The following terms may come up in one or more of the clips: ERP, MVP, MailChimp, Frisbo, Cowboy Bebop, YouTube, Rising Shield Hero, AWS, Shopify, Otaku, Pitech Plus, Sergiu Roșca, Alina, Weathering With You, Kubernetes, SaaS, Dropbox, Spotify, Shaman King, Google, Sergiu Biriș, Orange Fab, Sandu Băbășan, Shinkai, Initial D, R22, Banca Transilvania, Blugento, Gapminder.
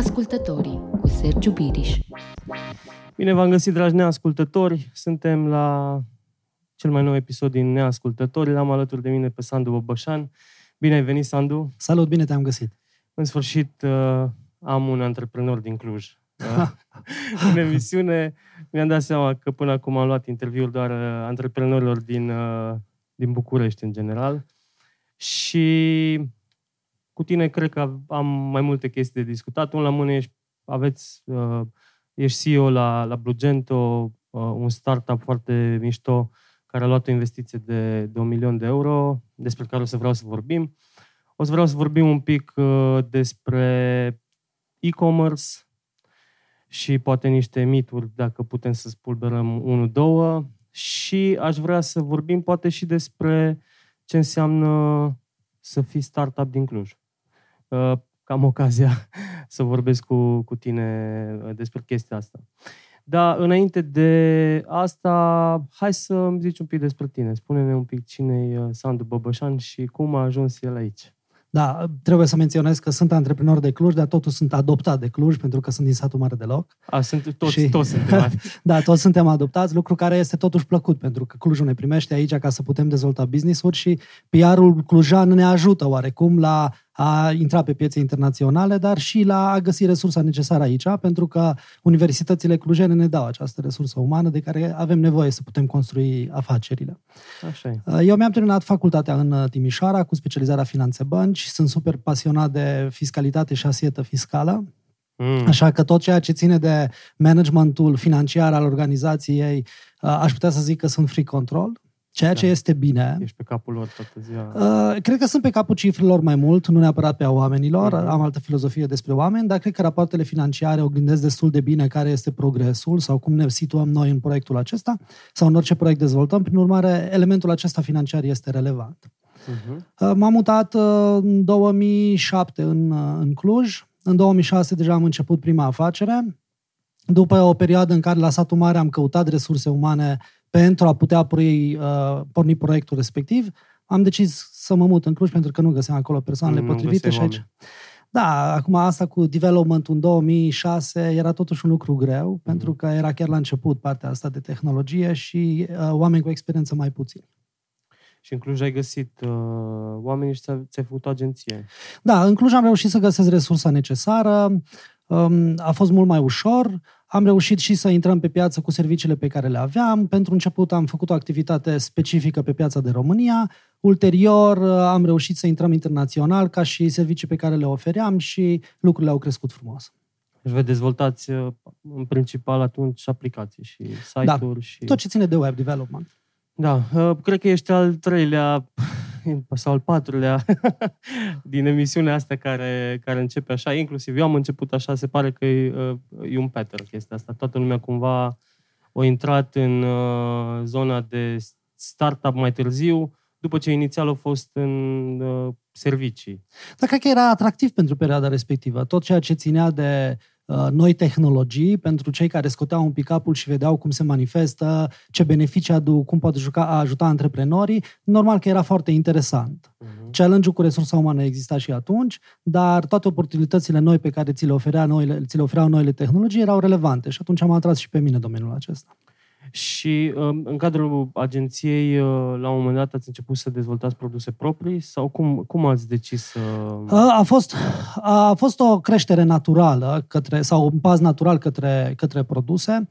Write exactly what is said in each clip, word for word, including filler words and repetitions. Neascultătorii cu Sergiu Biriș. Bine v-am găsit, dragi neascultători! Suntem la cel mai nou episod din Neascultători. L-am alături de mine pe Sandu Băbășan. Bine ai venit, Sandu! Salut, bine te-am găsit! În sfârșit, am un antreprenor din Cluj în emisiune. Mi-am dat seama că până acum am luat interviul doar antreprenorilor din, din București, în general. Și cu tine cred că am mai multe chestii de discutat. Unul la mână ești, aveți, uh, ești C E O la, la Blugento, uh, un startup foarte mișto care a luat o investiție de, de un milion de euro, despre care o să vreau să vorbim. O să vreau să vorbim un pic uh, despre e-commerce și poate niște mituri, dacă putem să spulberăm unul, două. Și aș vrea să vorbim poate și despre ce înseamnă să fii startup din Cluj. Cam ocazia să vorbesc cu, cu tine despre chestia asta. Dar înainte de asta, hai să îmi zici un pic despre tine. Spune-ne un pic cine e Sandu Băbășan și cum a ajuns el aici. Da, trebuie să menționez că sunt antreprenor de Cluj, dar totuși sunt adoptat de Cluj, pentru că sunt din satul mare de loc. A, sunt toți, și... toți suntem. Da, toți suntem adoptați, lucru care este totuși plăcut, pentru că Clujul ne primește aici ca să putem dezvolta business-uri și P R-ul clujan ne ajută oarecum la a intra pe piețe internaționale, dar și la a găsi resursa necesară aici, pentru că universitățile clujene ne dau această resursă umană de care avem nevoie să putem construi afacerile. Așa. Eu mi-am terminat facultatea în Timișoara cu specializarea finanțe bănci, sunt super pasionat de fiscalitate și asietă fiscală. Așa că tot ceea ce ține de managementul financiar al organizației, aș putea să zic că sunt free control. Ceea ce da. Este bine. Ești pe capul lor toată ziua. Uh, cred că sunt pe capul cifrelor mai mult, nu neapărat pe a oamenilor. Uh-huh. Am altă filozofie despre oameni, dar cred că rapoartele financiare oglindesc destul de bine care este progresul sau cum ne situăm noi în proiectul acesta sau în orice proiect dezvoltăm. Prin urmare, elementul acesta financiar este relevant. Uh-huh. Uh, m-am mutat uh, în două mii șapte în, uh, în Cluj. În două mii șase deja am început prima afacere. După o perioadă în care la satul mare am căutat resurse umane pentru a putea porni, uh, porni proiectul respectiv, am decis să mă mut în Cluj pentru că nu găseam acolo persoanele nu potrivite și aici. Da, acum asta cu development-ul în două mii șase era totuși un lucru greu, mm. pentru că era chiar la început partea asta de tehnologie și uh, oameni cu experiență mai puțini. Și în Cluj ai găsit uh, oamenii și ți-ai făcut o agenție. Da, în Cluj am reușit să găsesc resursa necesară, um, a fost mult mai ușor. Am reușit și să intrăm pe piață cu serviciile pe care le aveam. Pentru început am făcut o activitate specifică pe piața de România. Ulterior am reușit să intrăm internațional ca și servicii pe care le ofeream și lucrurile au crescut frumos. Deci vă dezvoltați în principal atunci aplicații și site-uri. Da, și tot ce ține de web development. Da, cred că ești al treilea sau al patrulea din emisiunea asta care, care începe așa, inclusiv eu am început așa, se pare că e, e un pattern chestia asta. Toată lumea cumva a intrat în uh, zona de startup mai târziu, după ce inițial a fost în uh, servicii. Dar cred că era atractiv pentru perioada respectivă. Tot ceea ce ținea de noi tehnologii, pentru cei care scoteau un pic capul și vedeau cum se manifestă, ce beneficii aduc, cum poate juca, ajuta antreprenorii, normal că era foarte interesant. Uh-huh. Challenge-ul cu resursa umană exista și atunci, dar toate oportunitățile noi pe care ți le, oferea noile, ți le ofereau noile tehnologii erau relevante și atunci am atras și pe mine domeniul acesta. Și în cadrul agenției, la un moment dat, ați început să dezvoltați produse proprii? Sau cum, cum ați decis să... A fost, a fost o creștere naturală, către, sau un pas natural către, către produse.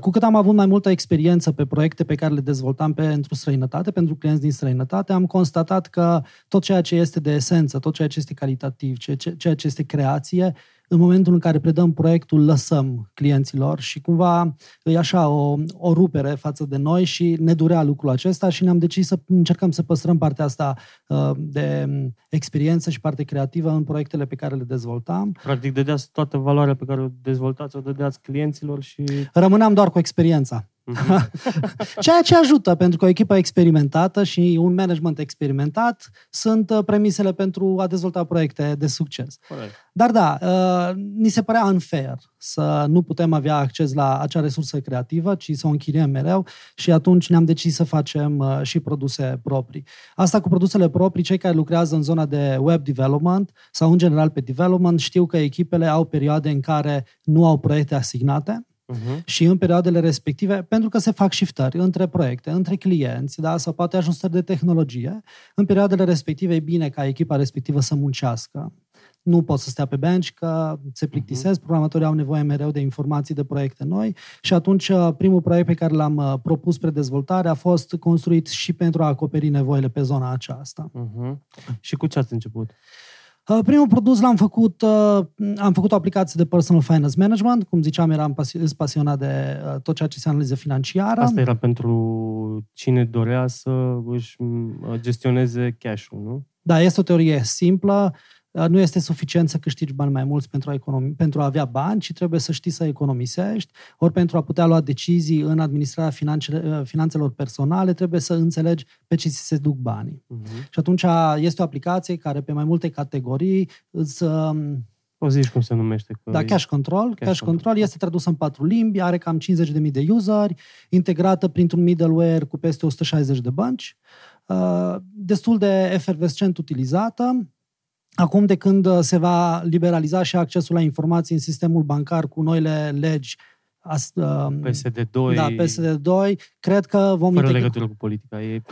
Cu cât am avut mai multă experiență pe proiecte pe care le dezvoltam pentru străinătate, pentru clienți din străinătate, am constatat că tot ceea ce este de esență, tot ceea ce este calitativ, ceea ce este creație, în momentul în care predăm proiectul, lăsăm clienților și cumva e așa o, o rupere față de noi și ne durea lucrul acesta și ne-am decis să încercăm să păstrăm partea asta uh, de experiență și parte creativă în proiectele pe care le dezvoltam. Practic dădeați toată valoarea pe care o dezvoltați, o dădeați clienților și... Rămâneam doar cu experiența. Ceea ce ajută, pentru că o echipă experimentată și un management experimentat sunt premisele pentru a dezvolta proiecte de succes. Corect. Dar da, ni se părea unfair să nu putem avea acces la acea resursă creativă, ci să o închiriem mereu și atunci ne-am decis să facem și produse proprii. Asta cu produsele proprii, cei care lucrează în zona de web development sau în general pe development știu că echipele au perioade în care nu au proiecte asignate. Uhum. Și în perioadele respective, pentru că se fac shiftări între proiecte, între clienți, da? Sau poate ajustări de tehnologie, în perioadele respective e bine ca echipa respectivă să muncească. Nu poți să stea pe bench, că se plictisesc, programatorii au nevoie mereu de informații de proiecte noi și atunci primul proiect pe care l-am propus spre dezvoltare a fost construit și pentru a acoperi nevoile pe zona aceasta. Uhum. Și cu ce ați început? Primul produs l-am făcut, am făcut o aplicație de personal finance management, cum ziceam, eram pasionat de tot ceea ce se analiză financiară. Asta era pentru cine dorea să își gestioneze cash-ul, nu? Da, este o teorie simplă. Nu este suficient să câștigi bani mai mulți pentru a, economi, pentru a avea bani, ci trebuie să știi să economisești. Ori pentru a putea lua decizii în administrarea finanțelor, finanțelor personale, trebuie să înțelegi pe ce se duc banii. Uh-huh. Și atunci este o aplicație care pe mai multe categorii îți... O zici cum se numește? Că da, Cash Control. Cash, Cash Control. Control este tradusă în patru limbi, are cam cincizeci de mii de useri, integrată printr-un middleware cu peste o sută șaizeci de bănci, destul de efervescent utilizată. Acum, de când se va liberaliza și accesul la informații în sistemul bancar cu noile legi P S D doi, da, P S D doi, cred că vom... Fără integra... legătură cu politica, e,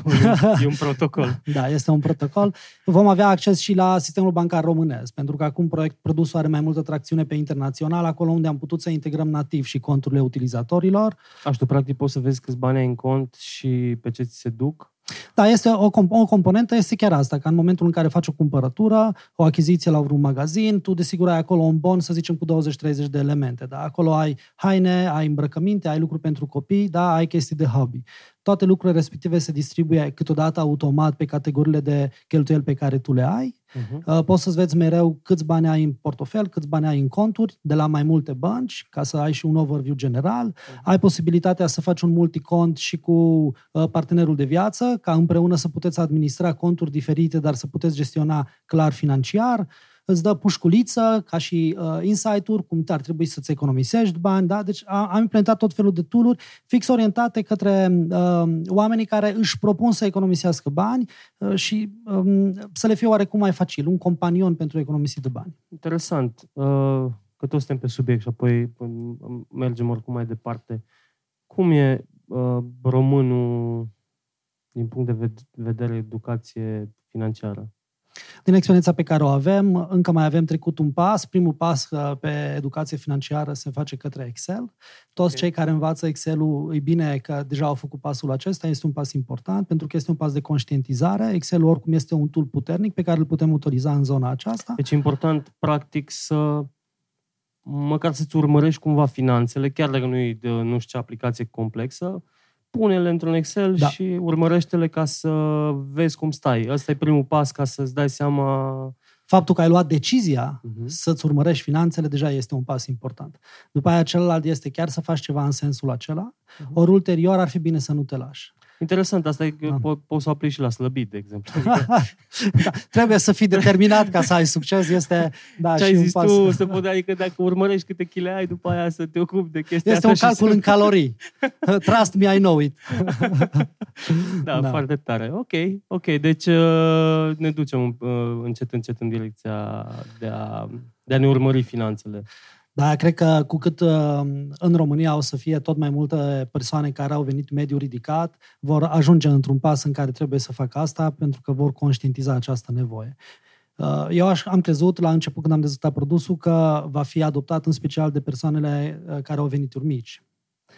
e un protocol. Da, este un protocol. Vom avea acces și la sistemul bancar românesc, pentru că acum proiect, produsul are mai multă tracțiune pe internațional, acolo unde am putut să integrăm nativ și conturile utilizatorilor. Așa, tu practic poți să vezi câți bani ai în cont și pe ce ți se duc? Da, este o, comp- o componentă este chiar asta, că în momentul în care faci o cumpărătură, o achiziție la vreun magazin, tu desigur ai acolo un bon, să zicem, cu douăzeci treizeci de elemente. Da? Acolo ai haine, ai îmbrăcăminte, ai lucruri pentru copii, da? Ai chestii de hobby. Toate lucrurile respective se distribuie câteodată automat pe categoriile de cheltuieli pe care tu le ai. Uh-huh. Poți să-ți vezi mereu câți bani ai în portofel, câți bani ai în conturi, de la mai multe bănci, ca să ai și un overview general. Uh-huh. Ai posibilitatea să faci un multicont și cu partenerul de viață, ca împreună să puteți administra conturi diferite, dar să puteți gestiona clar financiar. Îți dă pușculiță, ca și uh, insight-uri, cum ar trebui să-ți economisești bani, da? Deci a, am implementat tot felul de tool-uri fix orientate către uh, oamenii care își propun să economisească bani uh, și um, să le fie oarecum mai facil, un companion pentru economisit de bani. Interesant, uh, că toți suntem pe subiect și apoi mergem oricum mai departe. Cum e uh, românul din punct de vedere educație financiară? Din experiența pe care o avem, încă mai avem trecut un pas. Primul pas pe educație financiară se face către Excel. Toți okay. Cei care învață Excel-ul, e bine că deja au făcut pasul acesta, este un pas important, pentru că este un pas de conștientizare. Excel-ul oricum este un tool puternic pe care îl putem utiliza în zona aceasta. Deci e important, practic, să măcar să-ți urmărești cumva finanțele, chiar dacă nu e de, nu știu ce aplicație complexă, pune-le într-un Excel da. Și urmărește-le ca să vezi cum stai. Ăsta e primul pas ca să-ți dai seama... Faptul că ai luat decizia uh-huh. să-ți urmărești finanțele deja este un pas important. După aia celălalt este chiar să faci ceva în sensul acela, uh-huh. ori ulterior ar fi bine să nu te lași. Interesant, asta e că da. po- poți să aplici și la slăbit, de exemplu. Da, trebuie să fii determinat ca să ai succes. Este, da, ce și ai zis pas... tu, să pot, adică dacă urmărești câte chile ai, după aia să te ocupi de chestia este asta. Este un calcul să... în calorii. Trust me, I know it. Da, da, foarte tare. Ok, ok. Deci ne ducem încet, încet în direcția de a, de a ne urmări finanțele. Da, cred că cu cât uh, în România o să fie tot mai multe persoane care au venit mediu ridicat, vor ajunge într-un pas în care trebuie să facă asta pentru că vor conștientiza această nevoie. Uh, eu aș, am crezut la început când am dezvoltat produsul că va fi adoptat în special de persoanele care au venituri mici.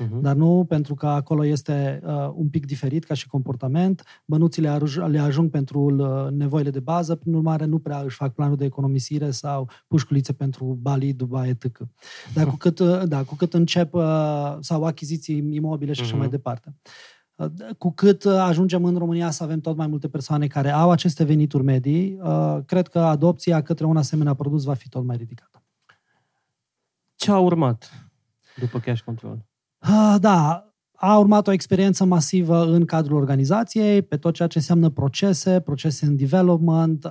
Uhum. Dar nu, pentru că acolo este uh, un pic diferit ca și comportament. Bănuții le, aruj- le ajung pentru uh, nevoile de bază, prin urmare nu prea își fac planul de economisire sau pușculițe pentru Bali, Dubai, et cetera. Dar cu cât, uh, da, cu cât încep uh, sau achiziții imobile și uhum. Așa mai departe. Uh, cu cât ajungem în România să avem tot mai multe persoane care au aceste venituri medii, uh, cred că adopția către un asemenea produs va fi tot mai ridicată. Ce a urmat după Cash Control? Da, A urmat o experiență masivă în cadrul organizației, pe tot ceea ce înseamnă procese, procese în development,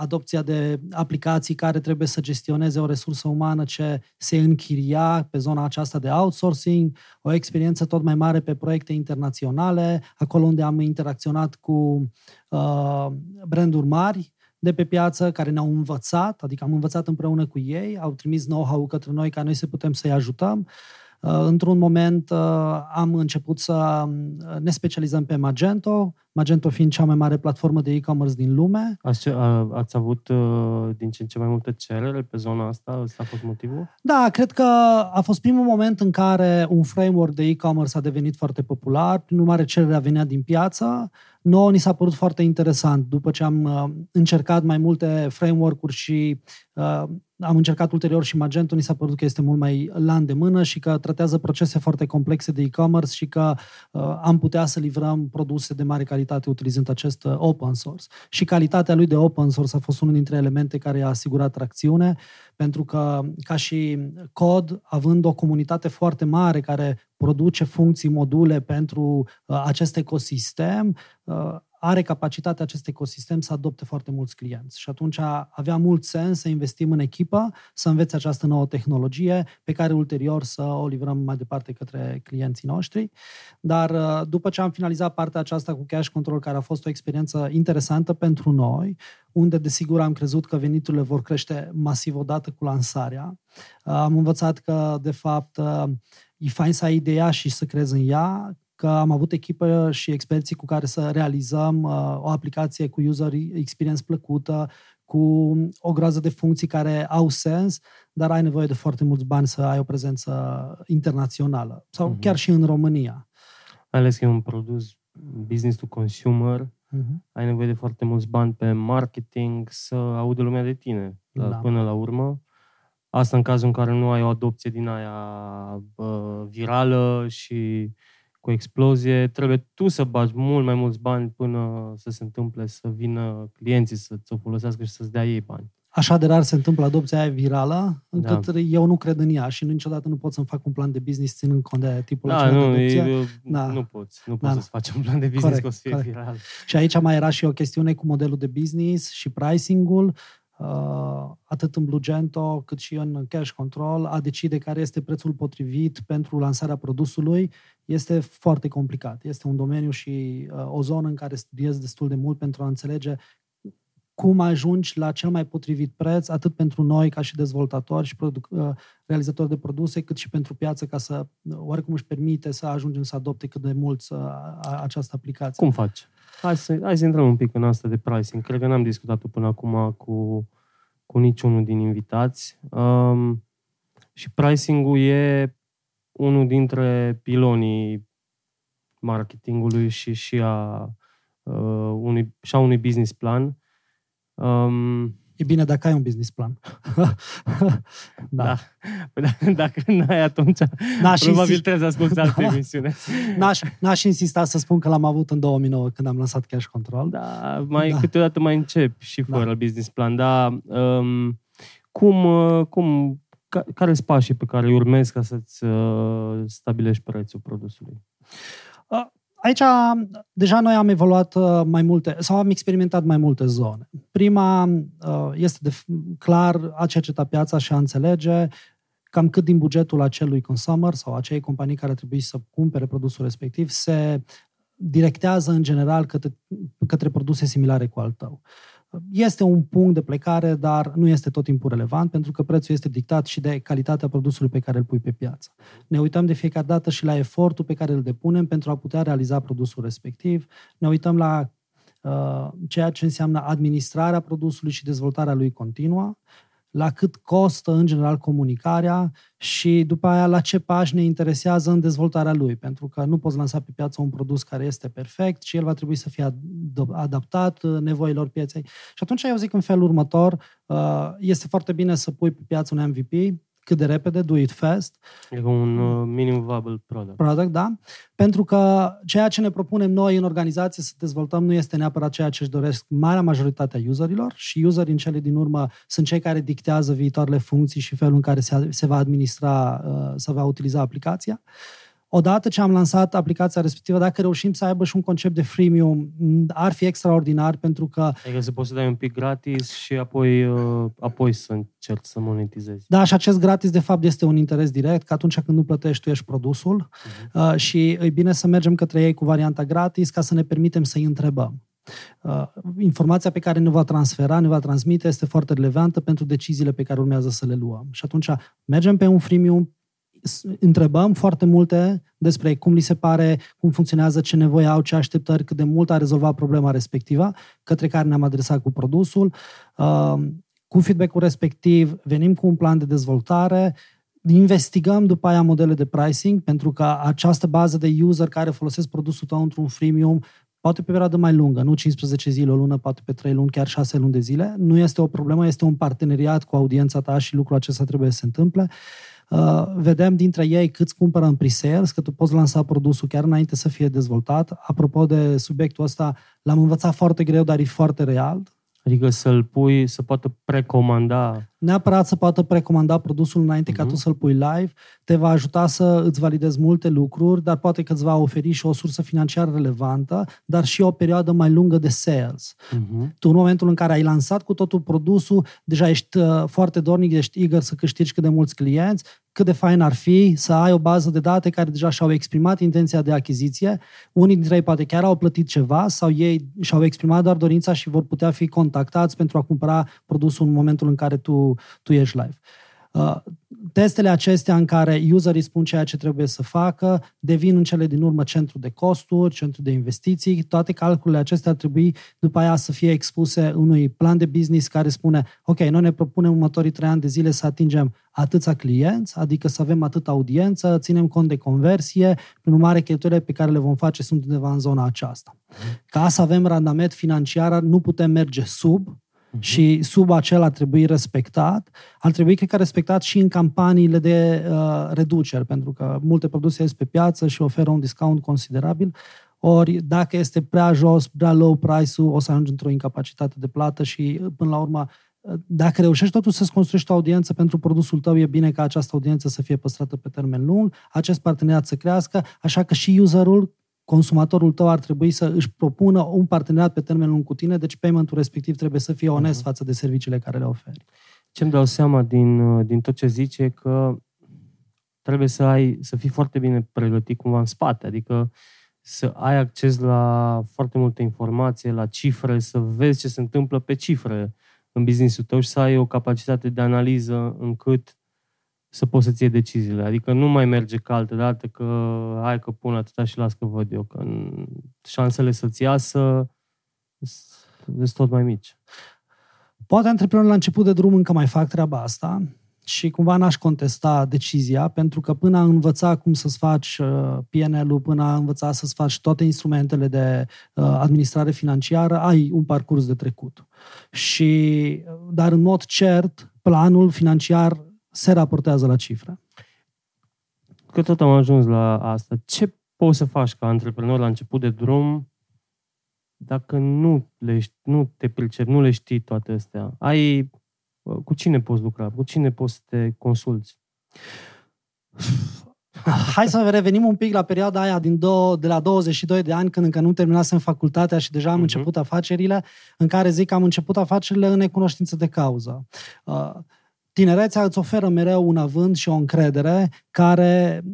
adopția de aplicații care trebuie să gestioneze o resursă umană ce se închiria pe zona aceasta de outsourcing, o experiență tot mai mare pe proiecte internaționale, acolo unde am interacționat cu uh, branduri mari de pe piață, care ne-au învățat, adică am învățat împreună cu ei, au trimis know-how către noi ca noi să putem să-i ajutăm. Într-un moment am început să ne specializăm pe Magento, Magento fiind cea mai mare platformă de e-commerce din lume. Ați, a, ați avut din ce în ce mai multe cereri pe zona asta? Ăsta a fost motivul? Da, cred că a fost primul moment în care un framework de e-commerce a devenit foarte popular, prin urmare cererea venea din piață. Nouă ni s-a părut foarte interesant după ce am încercat mai multe framework-uri și uh, am încercat ulterior și Magento, ni s-a părut că este mult mai la îndemână și că tratează procese foarte complexe de e-commerce și că uh, am putea să livrăm produse de mare calitate utilizând acest open source. Și calitatea lui de open source a fost unul dintre elemente care i-a asigurat tracțiune, pentru că ca și cod, având o comunitate foarte mare care produce funcții, module pentru uh, acest ecosistem, uh, are capacitatea acest ecosistem să adopte foarte mulți clienți. Și atunci avea mult sens să investim în echipă, să învețe această nouă tehnologie pe care ulterior să o livrăm mai departe către clienții noștri. Dar după ce am finalizat partea aceasta cu Cash Control, care a fost o experiență interesantă pentru noi, unde desigur am crezut că veniturile vor crește masiv odată cu lansarea, am învățat că de fapt e fain să ai ideea și să crezi în ea, că am avut echipă și experții cu care să realizăm uh, o aplicație cu user experience plăcută, cu o groază de funcții care au sens, dar ai nevoie de foarte mulți bani să ai o prezență internațională sau uh-huh. chiar și în România. Mai ales că e un produs business to consumer, uh-huh. ai nevoie de foarte mulți bani pe marketing să audă lumea de tine. Da. Până la urmă, asta în cazul în care nu ai o adopție din aia uh, virală și cu explozie, trebuie tu să bagi mult mai mulți bani până să se întâmple să vină clienții să-ți o folosească și să-ți dea ei bani. Așa de rar se întâmplă adopția aia virală, încât da. eu nu cred în ea și niciodată nu pot să-mi fac un plan de business ținând cont de tipul da, acela de adopție. Eu, da, nu poți. Nu da, poți da. să-ți faci un plan de business corect, că o să fie corect. viral. Și aici mai era și o chestiune cu modelul de business și pricing-ul. Uh, atât în Blugento cât și în Cash Control, a decide care este prețul potrivit pentru lansarea produsului este foarte complicat. Este un domeniu și uh, o zonă în care studiez destul de mult pentru a înțelege cum ajungi la cel mai potrivit preț, atât pentru noi ca și dezvoltatori și produc- uh, realizatori de produse, cât și pentru piață, ca să oricum își permite să ajungem să adopte cât de mult uh, această aplicație. Cum faci? Hai să, hai să intrăm un pic în asta de pricing. Cred că n-am discutat-o până acum cu, cu niciunul din invitați. Um, și pricing-ul e unul dintre pilonii marketingului și, și, a, uh, unui, și a unui business plan. Um, e bine dacă ai un business plan. da. da. Păi, dacă n-ai, atunci n-aș probabil insist... trebuie să asculti altă da. emisiune. N-aș, n-aș insista să spun că l-am avut în două mii nouă când am lansat Cash Control. Da, mai, da. câteodată mai încep și fără da. business plan. Dar um, cum, cum, ca, care-s pașii pe care îi urmezi ca să-ți uh, stabilești prețul produsului? Uh. Aici, deja noi am evoluat mai multe, sau am experimentat mai multe zone. Prima este de clar a cerceta piața și a înțelege cam cât din bugetul acelui consumer sau acei companii care trebuie să cumpere produsul respectiv se directează în general către, către produse similare cu al tău. Este un punct de plecare, dar nu este tot timpul relevant, pentru că prețul este dictat și de calitatea produsului pe care îl pui pe piață. Ne uităm de fiecare dată și la efortul pe care îl depunem pentru a putea realiza produsul respectiv. Ne uităm la uh, ceea ce înseamnă administrarea produsului și dezvoltarea lui continuă, la cât costă, în general, comunicarea și, după aia, la ce pași ne interesează în dezvoltarea lui. Pentru că nu poți lansa pe piață un produs care este perfect și el va trebui să fie adaptat nevoilor pieței. Și atunci, eu zic în felul următor, este foarte bine să pui pe piață un M V P, cât de repede, do it fast. E un uh, minimum viable product. Product, da. Pentru că ceea ce ne propunem noi în organizație să dezvoltăm nu este neapărat ceea ce își doresc marea majoritatea userilor și userii în cele din urmă sunt cei care dictează viitoarele funcții și felul în care se, se va administra uh, se va utiliza aplicația. Odată ce am lansat aplicația respectivă, dacă reușim să aibă și un concept de freemium, ar fi extraordinar, pentru că... Adică să poți să dai un pic gratis și apoi, apoi să încerci să monetizezi. Da, și acest gratis, de fapt, este un interes direct, că atunci când nu plătești, tu ești produsul. Uh-huh. Și e bine să mergem către ei cu varianta gratis ca să ne permitem să-i întrebăm. Informația pe care ne va transfera, ne va transmite, este foarte relevantă pentru deciziile pe care urmează să le luăm. Și atunci mergem pe un freemium, întrebăm foarte multe despre cum li se pare, cum funcționează, ce nevoie au, ce așteptări, cât de mult a rezolvat problema respectivă, către care ne-am adresat cu produsul. Cu feedback-ul respectiv venim cu un plan de dezvoltare, investigăm după aia modele de pricing, pentru că această bază de user care folosesc produsul tău într-un freemium, poate pe perioadă mai lungă, nu cincisprezece zile, o lună, poate pe trei luni, chiar șase luni de zile, nu este o problemă, este un parteneriat cu audiența ta și lucrul acesta trebuie să se întâmple. Uh, vedem dintre ei câți cumpără în pre-sales, că tu poți lansa produsul chiar înainte să fie dezvoltat. Apropo de subiectul ăsta, l-am învățat foarte greu, dar e foarte real. Adică să-l pui, să poată precomanda. Neapărat să poată precomanda produsul înainte uh-huh. ca tu să-l pui live. Te va ajuta să îți validezi multe lucruri, dar poate că îți va oferi și o sursă financiară relevantă, dar și o perioadă mai lungă de sales. Uh-huh. Tu, în momentul în care ai lansat cu totul produsul, deja ești uh, foarte dornic, ești eager să câștigi cât de mulți clienți. Cât de fain ar fi să ai o bază de date care deja și-au exprimat intenția de achiziție. Unii dintre ei poate chiar au plătit ceva sau ei și-au exprimat doar dorința și vor putea fi contactați pentru a cumpăra produsul în momentul în care tu, tu ești live. Uh, testele acestea în care userii spun ceea ce trebuie să facă devin în cele din urmă centru de costuri, centru de investiții. Toate calculele acestea ar trebui după aia să fie expuse unui plan de business care spune, ok, noi ne propunem următorii trei ani de zile să atingem atâția clienți, adică să avem atâta audiență, ținem cont de conversie, prin urmare cheltuielile pe care le vom face sunt undeva în zona aceasta. Ca să avem randament financiar, nu putem merge sub, și sub acela ar trebui respectat. Ar trebui, cred că, respectat și în campaniile de uh, reduceri, pentru că multe produse ies pe piață și oferă un discount considerabil. Ori, dacă este prea jos, prea low price-ul, o să ajungi într-o incapacitate de plată și, până la urmă, dacă reușești totuși să-ți construiești o audiență pentru produsul tău, e bine ca această audiență să fie păstrată pe termen lung, acest parteneriat să crească, așa că și userul, consumatorul tău ar trebui să își propună un parteneriat pe termen lung cu tine, deci payment-ul respectiv trebuie să fie onest uh-huh. față de serviciile care le oferi. Ce-mi dau seama din, din tot ce zice, că trebuie să ai, să fii foarte bine pregătit cumva în spate, adică să ai acces la foarte multe informații, la cifre, să vezi ce se întâmplă pe cifre în business-ul tău și să ai o capacitate de analiză încât să poți să-ți iei deciziile. Adică nu mai merge ca altă dată că hai că pun atâta și las că văd eu, că șansele să-ți iasă sunt tot mai mici. Poate antreprenorii la început de drum încă mai fac treaba asta și cumva n-aș contesta decizia, pentru că până a învăța cum să-ți faci P and L-ul, până a învăța să-ți faci toate instrumentele de administrare financiară, ai un parcurs de trecut. Și, dar în mod cert, planul financiar se raportează la cifre. Că tot am ajuns la asta. Ce poți să faci ca antreprenor la început de drum dacă nu, le, nu te pricepi, nu le știi toate astea? Ai, cu cine poți lucra? Cu cine poți să te consulți? Hai să revenim un pic la perioada aia din dou- de la douăzeci și doi de ani, când încă nu terminasem facultatea și deja am uh-huh. început afacerile, în care zic că am început afacerile în necunoștință de cauză. Uh, Tinerețea îți oferă mereu un avânt și o încredere care,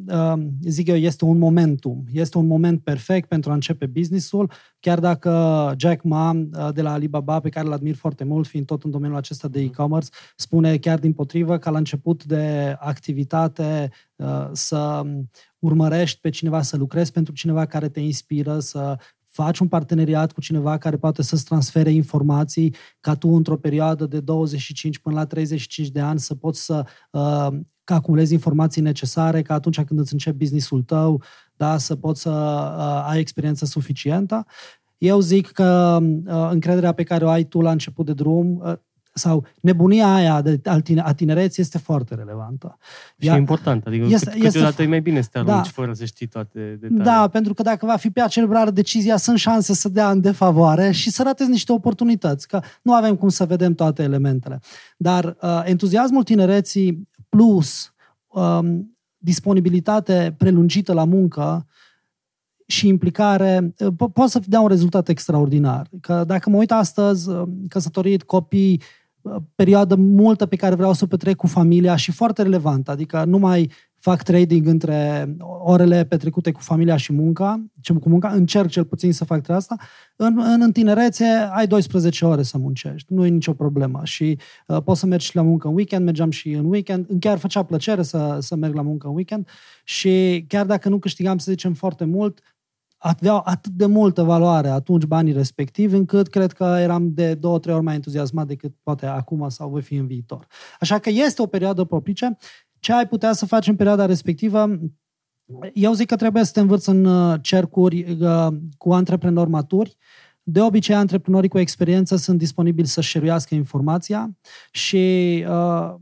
zic eu, este un momentum. Este un moment perfect pentru a începe business-ul, chiar dacă Jack Ma de la Alibaba, pe care îl admir foarte mult, fiind tot în domeniul acesta de e-commerce, spune chiar dimpotrivă că la început de activitate să urmărești pe cineva, să lucrezi pentru cineva care te inspiră, să faci un parteneriat cu cineva care poate să-ți transfere informații, ca tu într-o perioadă de douăzeci și cinci până la treizeci și cinci de ani să poți să uh, acumulezi informații necesare, ca atunci când îți începi business-ul tău, da, să poți să uh, ai experiență suficientă. Eu zic că uh, încrederea pe care o ai tu la început de drum uh, sau nebunia aia de, a tinereții este foarte relevantă. Și Iar, e important, adică este, cât, câteodată este, e mai bine să te arunci da, fără să știi toate detalii. Da, pentru că dacă va fi pe acel brar decizia, sunt șanse să dea în defavoare și să ratezi niște oportunități, că nu avem cum să vedem toate elementele. Dar uh, entuziasmul tinereții plus um, disponibilitate prelungită la muncă și implicare, po- poate să dea un rezultat extraordinar. Că dacă mă uit astăzi, căsătorit, copii, perioadă multă pe care vreau să o petrec cu familia și foarte relevantă, adică nu mai fac trading între orele petrecute cu familia și munca, cu munca, încerc cel puțin să fac asta. În, în tinerețe ai douăsprezece ore să muncești, nu e nicio problemă și uh, poți să mergi și la muncă în weekend, mergeam și în weekend, chiar făcea plăcere să, să merg la muncă în weekend și chiar dacă nu câștigam, să zicem, foarte mult, aveau atât de multă valoare atunci banii respectivi, încât cred că eram de două, trei ori mai entuziasmat decât poate acum sau voi fi în viitor. Așa că este o perioadă propice. Ce ai putea să faci în perioada respectivă? Eu zic că trebuie să te învârți în cercuri cu antreprenori maturi. De obicei, antreprenorii cu experiență sunt disponibili să șeruiască informația și uh,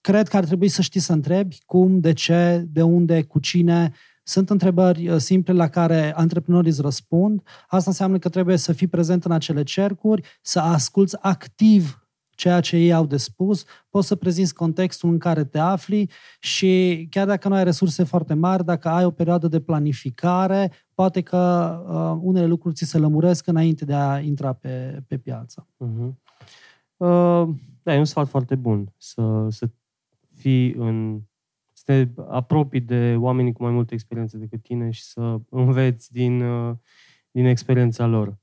cred că ar trebui să știi să întrebi cum, de ce, de unde, cu cine. Sunt întrebări simple la care antreprenorii îți răspund. Asta înseamnă că trebuie să fii prezent în acele cercuri, să asculți activ ceea ce ei au de spus, poți să prezinți contextul în care te afli și chiar dacă nu ai resurse foarte mari, dacă ai o perioadă de planificare, poate că uh, unele lucruri ți se lămuresc înainte de a intra pe, pe piață. Uh-huh. Uh, da, e un sfat foarte bun să, să fii în... să te apropii de oamenii cu mai multă experiență decât tine și să înveți din, din experiența lor.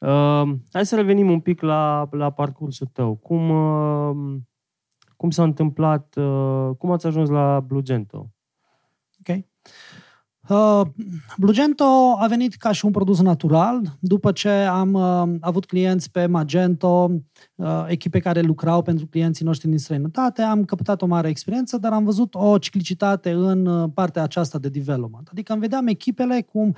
Uh, hai să revenim un pic la, la parcursul tău. Cum, uh, cum s-a întâmplat, uh, cum ați ajuns la Blugento? Ok. Uh, Blugento a venit ca și un produs natural. După ce am uh, avut clienți pe Magento, uh, echipe care lucrau pentru clienții noștri din străinătate, am căpătat o mare experiență, dar am văzut o ciclicitate în partea aceasta de development. Adică îmi vedeam echipele cum,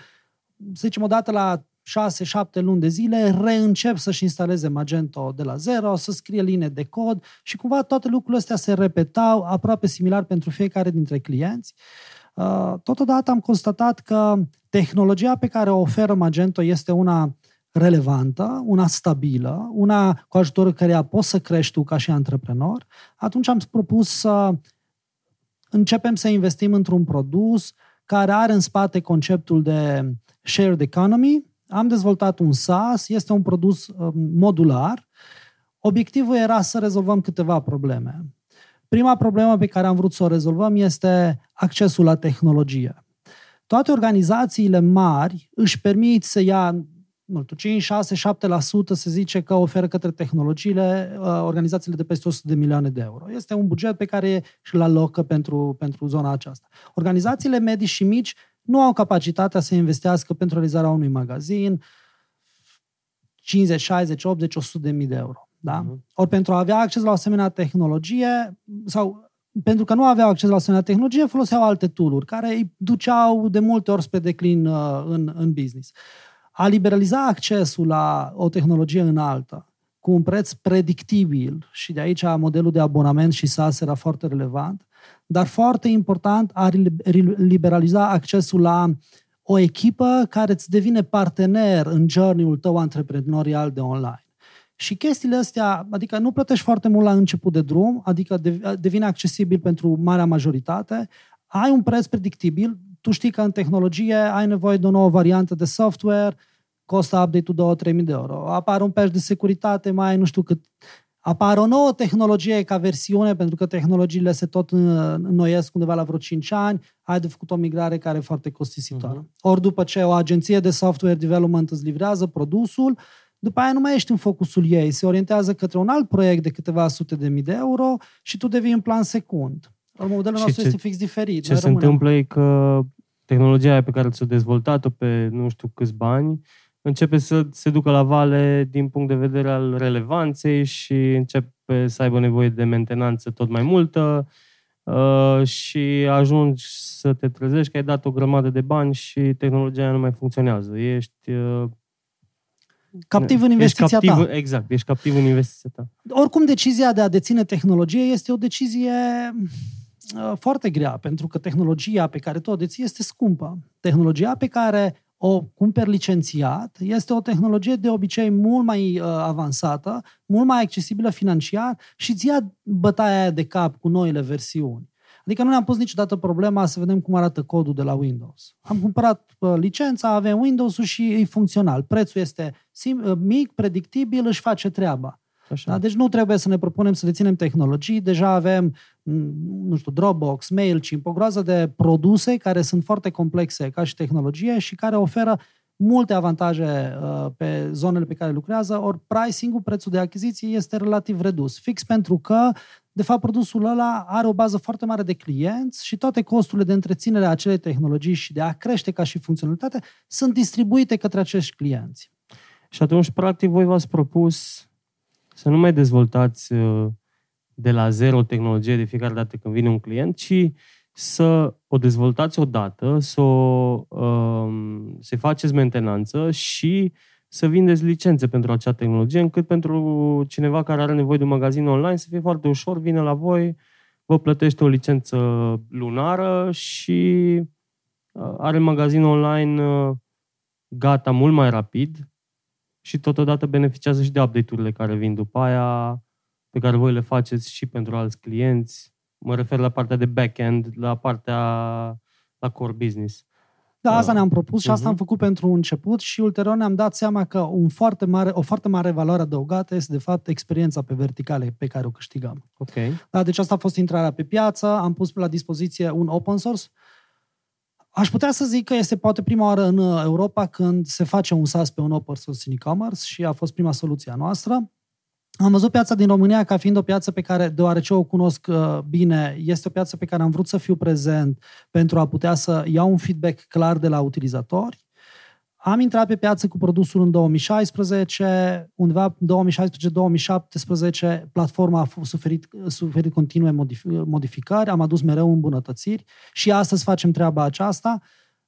să zicem, odată la șase șapte luni de zile, reîncep să-și instaleze Magento de la zero, să scrie linii de cod și cumva toate lucrurile astea se repetau aproape similar pentru fiecare dintre clienți. Totodată am constatat că tehnologia pe care o oferă Magento este una relevantă, una stabilă, una cu ajutorul căreia poți să crești tu ca și antreprenor. Atunci am propus să începem să investim într-un produs care are în spate conceptul de shared economy. Am dezvoltat un SaaS, este un produs modular. Obiectivul era să rezolvăm câteva probleme. Prima problemă pe care am vrut să o rezolvăm este accesul la tehnologie. Toate organizațiile mari își permit să ia cinci șase șapte la sută, se zice că oferă către tehnologiile organizațiile de peste o sută de milioane de euro. Este un buget pe care și-l alocă pentru, pentru zona aceasta. Organizațiile medii și mici nu au capacitatea să investească pentru realizarea unui magazin cincizeci, șaizeci, optzeci, o sută de mii de euro. Da? Uh-huh. Ori pentru a avea acces la o asemenea tehnologie sau pentru că nu aveau acces la o asemenea tehnologie, foloseau alte tool-uri care îi duceau de multe ori spre declin uh, în, în business. A liberaliza accesul la o tehnologie înaltă cu un preț predictibil și de aici modelul de abonament și SaaS era foarte relevant, dar foarte important a liberaliza accesul la o echipă care îți devine partener în journey-ul tău antreprenorial de online. Și chestiile astea, adică nu plătești foarte mult la început de drum, adică devine accesibil pentru marea majoritate, ai un preț predictibil, tu știi că în tehnologie ai nevoie de o nouă variantă de software, costă update-ul două trei mii de euro, apare un patch de securitate, mai nu știu cât... Apare o nouă tehnologie ca versiune, pentru că tehnologiile se tot înnoiesc undeva la vreo cinci ani, ai de făcut o migrare care e foarte costisitoare. Uh-huh. Ori după ce o agenție de software development îți livrează produsul, după aia nu mai ești în focusul ei, se orientează către un alt proiect de câteva sute de mii de euro și tu devii în plan secund. Or, modelul și nostru ce, este fix diferit. Ce se rămânem. Întâmplă e că tehnologia pe care ți-o dezvoltat-o pe nu știu câți bani, începe să se ducă la vale din punct de vedere al relevanței și începe să aibă nevoie de mentenanță tot mai multă și ajungi să te trezești că ai dat o grămadă de bani și tehnologia nu mai funcționează. Ești captiv în investiția ești captiv, ta. Exact, ești captiv în investiția ta. Oricum, decizia de a deține tehnologie este o decizie foarte grea, pentru că tehnologia pe care tu o deții este scumpă. Tehnologia pe care o cumperi licențiat, este o tehnologie de obicei mult mai uh, avansată, mult mai accesibilă financiar și îți ia bătaia aia de cap cu noile versiuni. Adică nu ne-am pus niciodată problema să vedem cum arată codul de la Windows. Am cumpărat uh, licența, avem Windows-ul și e funcțional. Prețul este sim- mic, predictibil, își face treaba. Da? Deci nu trebuie să ne propunem să deținem tehnologii. Deja avem, nu știu, Dropbox, MailChimp, o groază de produse care sunt foarte complexe ca și tehnologie și care oferă multe avantaje uh, pe zonele pe care lucrează, ori pricing-ul, prețul de achiziție, este relativ redus. Fix pentru că, de fapt, produsul ăla are o bază foarte mare de clienți și toate costurile de întreținere a acelei tehnologii și de a crește ca și funcționalitate sunt distribuite către acești clienți. Și atunci, practic, voi v-ați propus să nu mai dezvoltați de la zero tehnologie de fiecare dată când vine un client, ci să o dezvoltați odată, să o, um, să faceți mentenanță și să vindeți licențe pentru acea tehnologie, încât pentru cineva care are nevoie de un magazin online să fie foarte ușor, vine la voi, vă plătește o licență lunară și are magazin online gata mult mai rapid și totodată beneficiază și de update-urile care vin după aia, pe care voi le faceți și pentru alți clienți. Mă refer la partea de back-end, la partea la core business. Da, asta ne-am propus și asta am făcut pentru început și ulterior ne-am dat seama că un foarte mare, o foarte mare valoare adăugată este, de fapt, experiența pe verticale pe care o câștigăm. Okay. Da, deci asta a fost intrarea pe piață, am pus la dispoziție un open source. Aș putea să zic că este poate prima oară în Europa când se face un SaaS pe un open source în e-commerce și a fost prima soluție a noastră. Am văzut piața din România ca fiind o piață pe care, deoarece o cunosc uh, bine, este o piață pe care am vrut să fiu prezent pentru a putea să iau un feedback clar de la utilizatori. Am intrat pe piață cu produsul în două mii șaisprezece, undeva două mii șaisprezece două mii șaptesprezece, platforma a suferit, suferit continue modific- modificări, am adus mereu îmbunătățiri și astăzi facem treaba aceasta.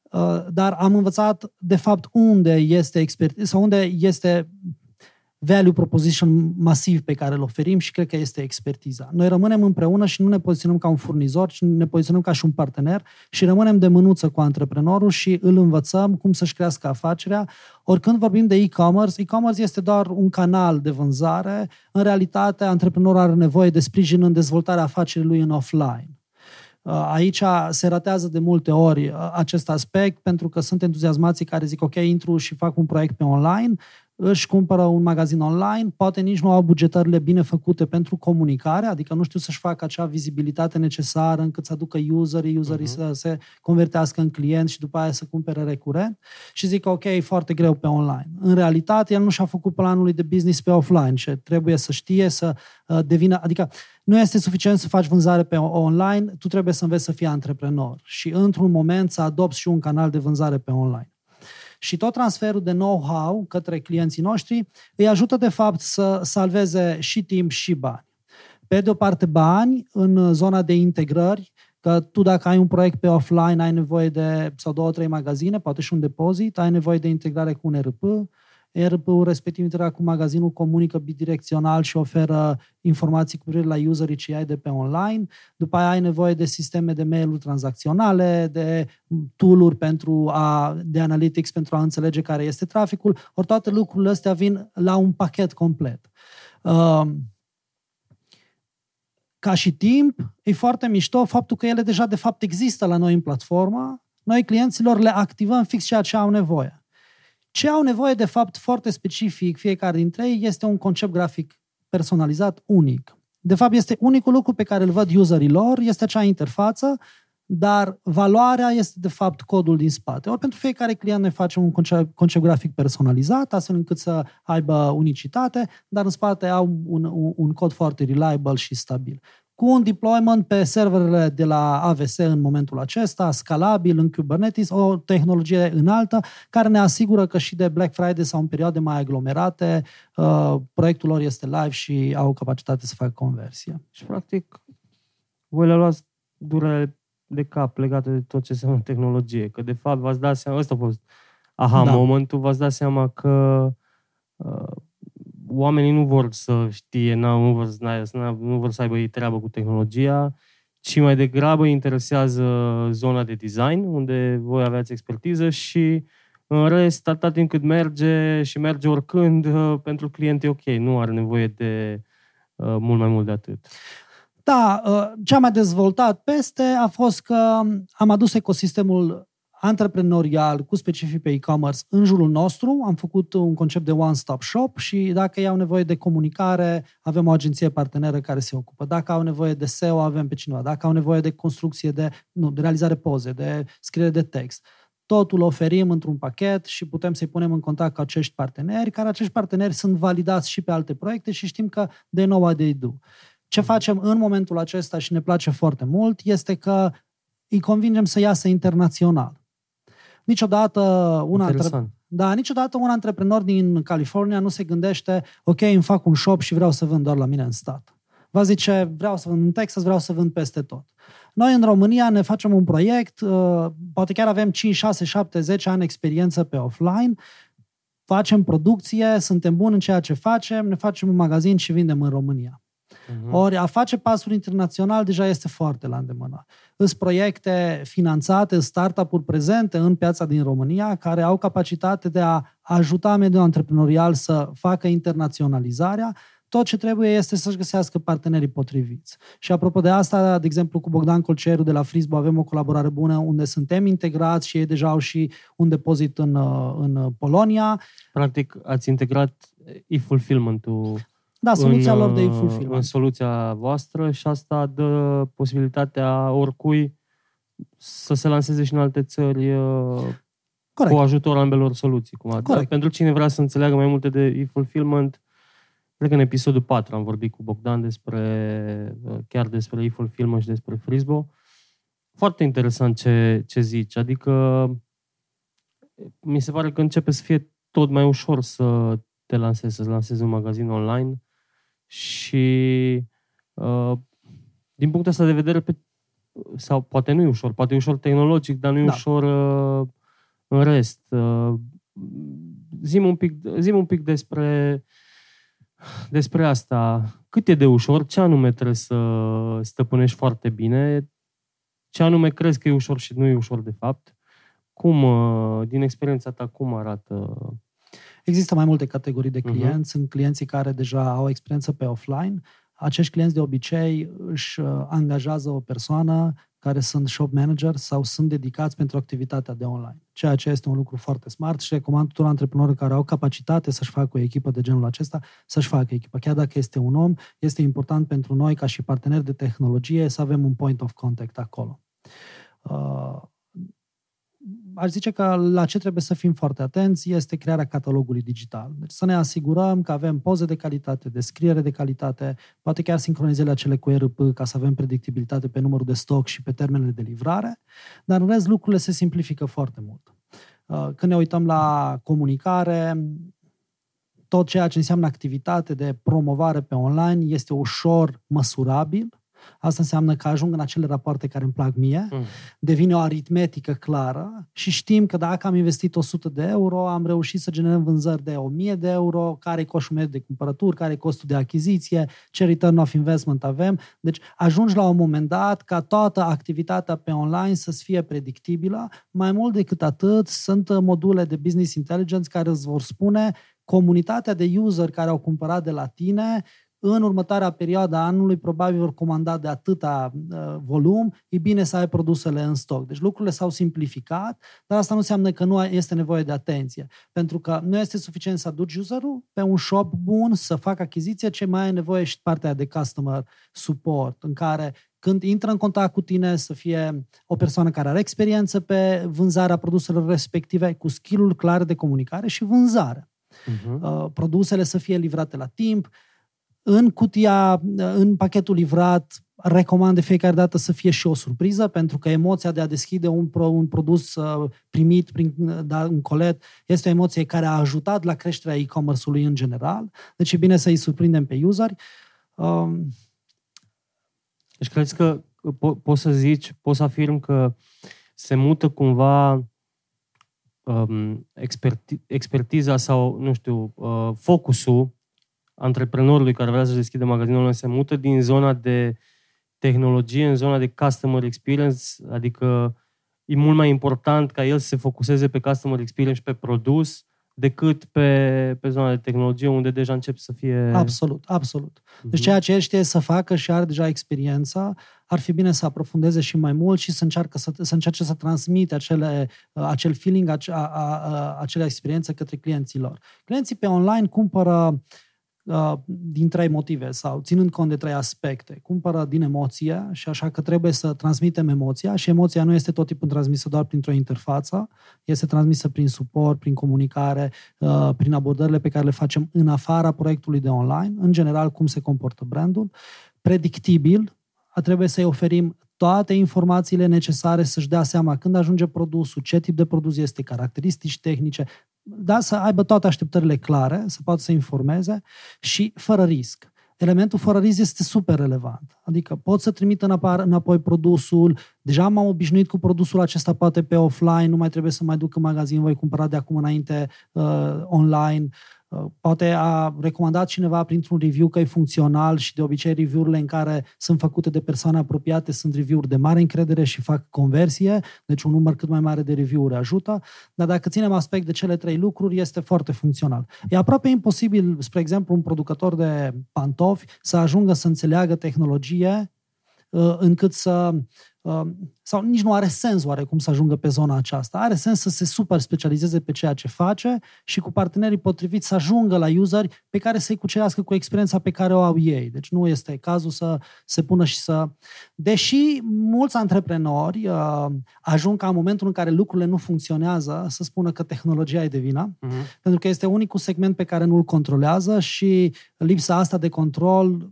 Uh, dar am învățat, de fapt, unde este expertiză sau unde este value proposition masiv pe care îl oferim și cred că este expertiza. Noi rămânem împreună și nu ne poziționăm ca un furnizor, ci ne poziționăm ca și un partener și rămânem de mânuță cu antreprenorul și îl învățăm cum să-și crească afacerea. Oricând vorbim de e-commerce, e-commerce este doar un canal de vânzare. În realitate, antreprenorul are nevoie de sprijin în dezvoltarea afacerii lui în offline. Aici se ratează de multe ori acest aspect pentru că sunt entuziasmații care zic ok, intru și fac un proiect pe online, își cumpără un magazin online, poate nici nu au bugetările bine făcute pentru comunicare, adică nu știu să-și facă acea vizibilitate necesară încât să aducă userii, userii uh-huh. să se convertească în client și după aia să cumpere recurent și zic ok, e foarte greu pe online. În realitate, el nu și-a făcut planul de business pe offline și trebuie să știe să devină, adică nu este suficient să faci vânzare pe online, tu trebuie să înveți să fii antreprenor și într-un moment să adopți și un canal de vânzare pe online. Și tot transferul de know-how către clienții noștri îi ajută, de fapt, să salveze și timp și bani. Pe de o parte, bani în zona de integrări, că tu dacă ai un proiect pe offline, ai nevoie de sau două, trei magazine, poate și un depozit, ai nevoie de integrare cu un E R P, E R P-ul respectiv integrarea cu magazinul comunică bidirecțional și oferă informații cu privire la userii ce ai de pe online. După aia ai nevoie de sisteme de mail-uri tranzacționale, de tool-uri pentru a, de analytics pentru a înțelege care este traficul. Ori toate lucrurile astea vin la un pachet complet. Ca și timp, e foarte mișto faptul că ele deja de fapt există la noi în platformă. Noi clienților le activăm fix ceea ce au nevoie. Ce au nevoie, de fapt, foarte specific fiecare dintre ei este un concept grafic personalizat unic. De fapt, este unicul lucru pe care îl văd userii lor, este acea interfață, dar valoarea este, de fapt, codul din spate. Ori pentru fiecare client noi facem un concept, concept grafic personalizat, astfel încât să aibă unicitate, dar în spate au un, un, un cod foarte reliable și stabil. Cu un deployment pe serverele de la A W S în momentul acesta, scalabil în Kubernetes, o tehnologie înaltă care ne asigură că și de Black Friday sau în perioade mai aglomerate, uh, proiectul lor este live și au capacitate să facă conversie. Și practic, voi le luați durere de cap legate de tot ce înseamnă tehnologie, că de fapt v-ați dat seama, ăsta a fost aha da. momentul, v-ați dat seama că uh, oamenii nu vor să știe, nu vor să, nu vor să aibă ei treabă cu tehnologia, ci mai degrabă interesează zona de design, unde voi aveați expertiză și în rest, atât timp cât merge și merge oricând, pentru client e ok, nu are nevoie de uh, mult mai mult de atât. Da, ce am mai dezvoltat peste a fost că am adus ecosistemul antreprenorial cu specific pe e-commerce în jurul nostru. Am făcut un concept de one-stop shop și dacă ei au nevoie de comunicare, avem o agenție parteneră care se ocupă. Dacă au nevoie de S E O, avem pe cineva. Dacă au nevoie de construcție, de, nu, de realizare poze, de scriere de text. Totul oferim într-un pachet și putem să-i punem în contact cu acești parteneri, care acești parteneri sunt validați și pe alte proiecte și știm că they know what they do. Ce facem în momentul acesta și ne place foarte mult este că îi convingem să iasă internațional. Niciodată un, antre... da, niciodată un antreprenor din California nu se gândește, ok, îmi fac un shop și vreau să vând doar la mine în stat. Va zice, vreau să vând în Texas, vreau să vând peste tot. Noi în România ne facem un proiect, poate chiar avem cinci, șase, șapte, zece ani experiență pe offline, facem producție, suntem buni în ceea ce facem, ne facem un magazin și vindem în România. Uhum. Ori a face pasul internațional deja este foarte la îndemână. Sunt proiecte finanțate, startup-uri prezente în piața din România care au capacitate de a ajuta mediul antreprenorial să facă internaționalizarea. Tot ce trebuie este să-și găsească partenerii potriviți. Și apropo de asta, de exemplu, cu Bogdan Colceriu de la Frisbo avem o colaborare bună unde suntem integrați și ei deja au și un depozit în, în Polonia. Practic, ați integrat e-fulfillment-ul. Da, soluția în, lor de e-fulfillment. În soluția voastră și asta dă posibilitatea oricui să se lanseze și în alte țări. Corect. Cu ajutorul ambelor soluții. Cum Corect. Pentru cine vrea să înțeleagă mai multe de e-fulfillment, cred că în episodul patru am vorbit cu Bogdan despre, chiar despre e-fulfillment și despre Frisbo. Foarte interesant ce, ce zici. Adică mi se pare că începe să fie tot mai ușor să te lansezi, să-ți lansezi un magazin online. Și uh, din punctul ăsta de vedere, pe, sau poate nu e ușor, poate e ușor tehnologic, dar nu e da. ușor uh, în rest. Uh, zi-mi un pic, zi-mi un pic despre, despre asta. Cât e de ușor? Ce anume trebuie să stăpânești foarte bine? Ce anume crezi că e ușor și nu e ușor de fapt? Cum, uh, din experiența ta, cum arată? Există mai multe categorii de clienți. Uh-huh. Sunt clienții care deja au experiență pe offline. Acești clienți de obicei își angajează o persoană care sunt shop manager sau sunt dedicați pentru activitatea de online. Ceea ce este un lucru foarte smart și recomand tuturor antreprenorilor care au capacitate să-și facă o echipă de genul acesta, să-și facă echipă. Chiar dacă este un om, este important pentru noi ca și parteneri de tehnologie să avem un point of contact acolo. Uh, Aș zice că la ce trebuie să fim foarte atenți este crearea catalogului digital. Deci să ne asigurăm că avem poze de calitate, descriere de calitate, poate chiar sincronizele acele cu E R P ca să avem predictibilitate pe numărul de stoc și pe termenele de livrare, dar în rest lucrurile se simplifică foarte mult. Când ne uităm la comunicare, tot ceea ce înseamnă activitate de promovare pe online este ușor măsurabil. Asta înseamnă că ajung în acele rapoarte care îmi plac mie, mm. devine o aritmetică clară și știm că dacă am investit o sută de euro, am reușit să generăm vânzări de o mie de euro, care e coșul meu de cumpărături, care e costul de achiziție, ce return of investment avem. Deci ajungi la un moment dat ca toată activitatea pe online să fie predictibilă. Mai mult decât atât, sunt module de business intelligence care îți vor spune comunitatea de user care au cumpărat de la tine în următoarea perioadă a anului, probabil vor comanda de atâta uh, volum, e bine să ai produsele în stoc. Deci lucrurile s-au simplificat, dar asta nu înseamnă că nu este nevoie de atenție. Pentru că nu este suficient să aduci userul pe un shop bun, să facă achiziție, ce mai ai nevoie și partea de customer support, în care când intră în contact cu tine să fie o persoană care are experiență pe vânzarea produselor respective, cu skill-uri clare de comunicare și vânzare. Uh-huh. Uh, produsele să fie livrate la timp, în cutia, în pachetul livrat, recomand de fiecare dată să fie și o surpriză, pentru că emoția de a deschide un, pro, un produs primit prin da, un colet este o emoție care a ajutat la creșterea e-commerce-ului în general. Deci e bine să îi surprindem pe useri. Um... Deci crezi că po- poți să zici, poți să afirm că se mută cumva um, experti- expertiza sau, nu știu, uh, focusul antreprenorului care vrea să-și deschidă magazinul online se mută din zona de tehnologie în zona de customer experience, adică e mult mai important ca el să se focuseze pe customer experience și pe produs decât pe, pe zona de tehnologie, unde deja începe să fie... Absolut, absolut. Deci ceea ce el știe să facă și are deja experiența, ar fi bine să aprofundeze și mai mult și să, încearcă să, să încerce să transmite acele, acel feeling, ace, a, a, a, acele experiențe către clienții lor. Clienții pe online cumpără din trei motive sau ținând cont de trei aspecte. Cumpără din emoție și așa că trebuie să transmitem emoția și emoția nu este tot timpul transmisă doar printr-o interfață, este transmisă prin suport, prin comunicare, prin abordările pe care le facem în afara proiectului de online, în general cum se comportă brandul. Predictibil, trebuie să-i oferim toate informațiile necesare să-și dea seama când ajunge produsul, ce tip de produs este, caracteristici tehnice, da, să aibă toate așteptările clare, să poată să informeze și fără risc. Elementul fără risc este super relevant. Adică pot să trimit înapoi produsul, deja m-am obișnuit cu produsul acesta poate pe offline, nu mai trebuie să mai duc în magazin, voi cumpăra de acum înainte uh, online. Uh, poate a recomandat cineva printr-un review că e funcțional și de obicei review-urile în care sunt făcute de persoane apropiate sunt review-uri de mare încredere și fac conversie, deci un număr cât mai mare de review-uri ajută, dar dacă ținem aspect de cele trei lucruri, este foarte funcțional. E aproape imposibil, spre exemplu, un producător de pantofi să ajungă să înțeleagă tehnologie uh, încât să... sau nici nu are sens oarecum să ajungă pe zona aceasta. Are sens să se super specializeze pe ceea ce face și cu partenerii potriviți să ajungă la useri pe care să-i cucerească cu experiența pe care o au ei. Deci nu este cazul să se pună și să... Deși mulți antreprenori uh, ajung ca în momentul în care lucrurile nu funcționează să spună că tehnologia e de vină, uh-huh. pentru că este unicul segment pe care nu îl controlează și lipsa asta de control...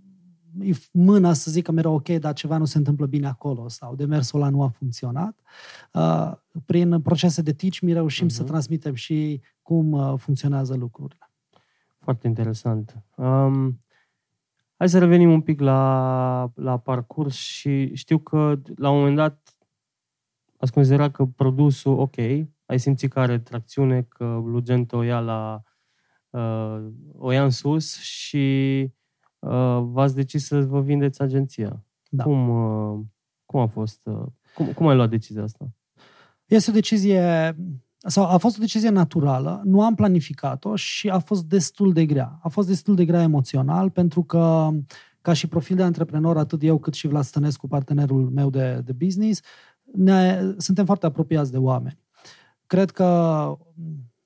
mâna să zică mereu ok, dar ceva nu se întâmplă bine acolo sau demersul ăla nu a funcționat. Prin procese de teach mi reușim uh-huh. să transmitem și cum funcționează lucrurile. Foarte interesant. Um, hai să revenim un pic la, la parcurs și știu că la un moment dat ați considerat că produsul ok, ai simțit că are tracțiune, că Blugento o ia la uh, o ia în sus și v-ați decis să vă vindeți agenția. Da. Cum, cum a fost? Cum, cum ai luat decizia asta? Este o decizie, sau a fost o decizie naturală, nu am planificat-o și a fost destul de grea. A fost destul de grea emoțional pentru că, ca și profil de antreprenor, atât eu cât și Vlad Stănescu, partenerul meu de, de business, ne, suntem foarte apropiați de oameni. Cred că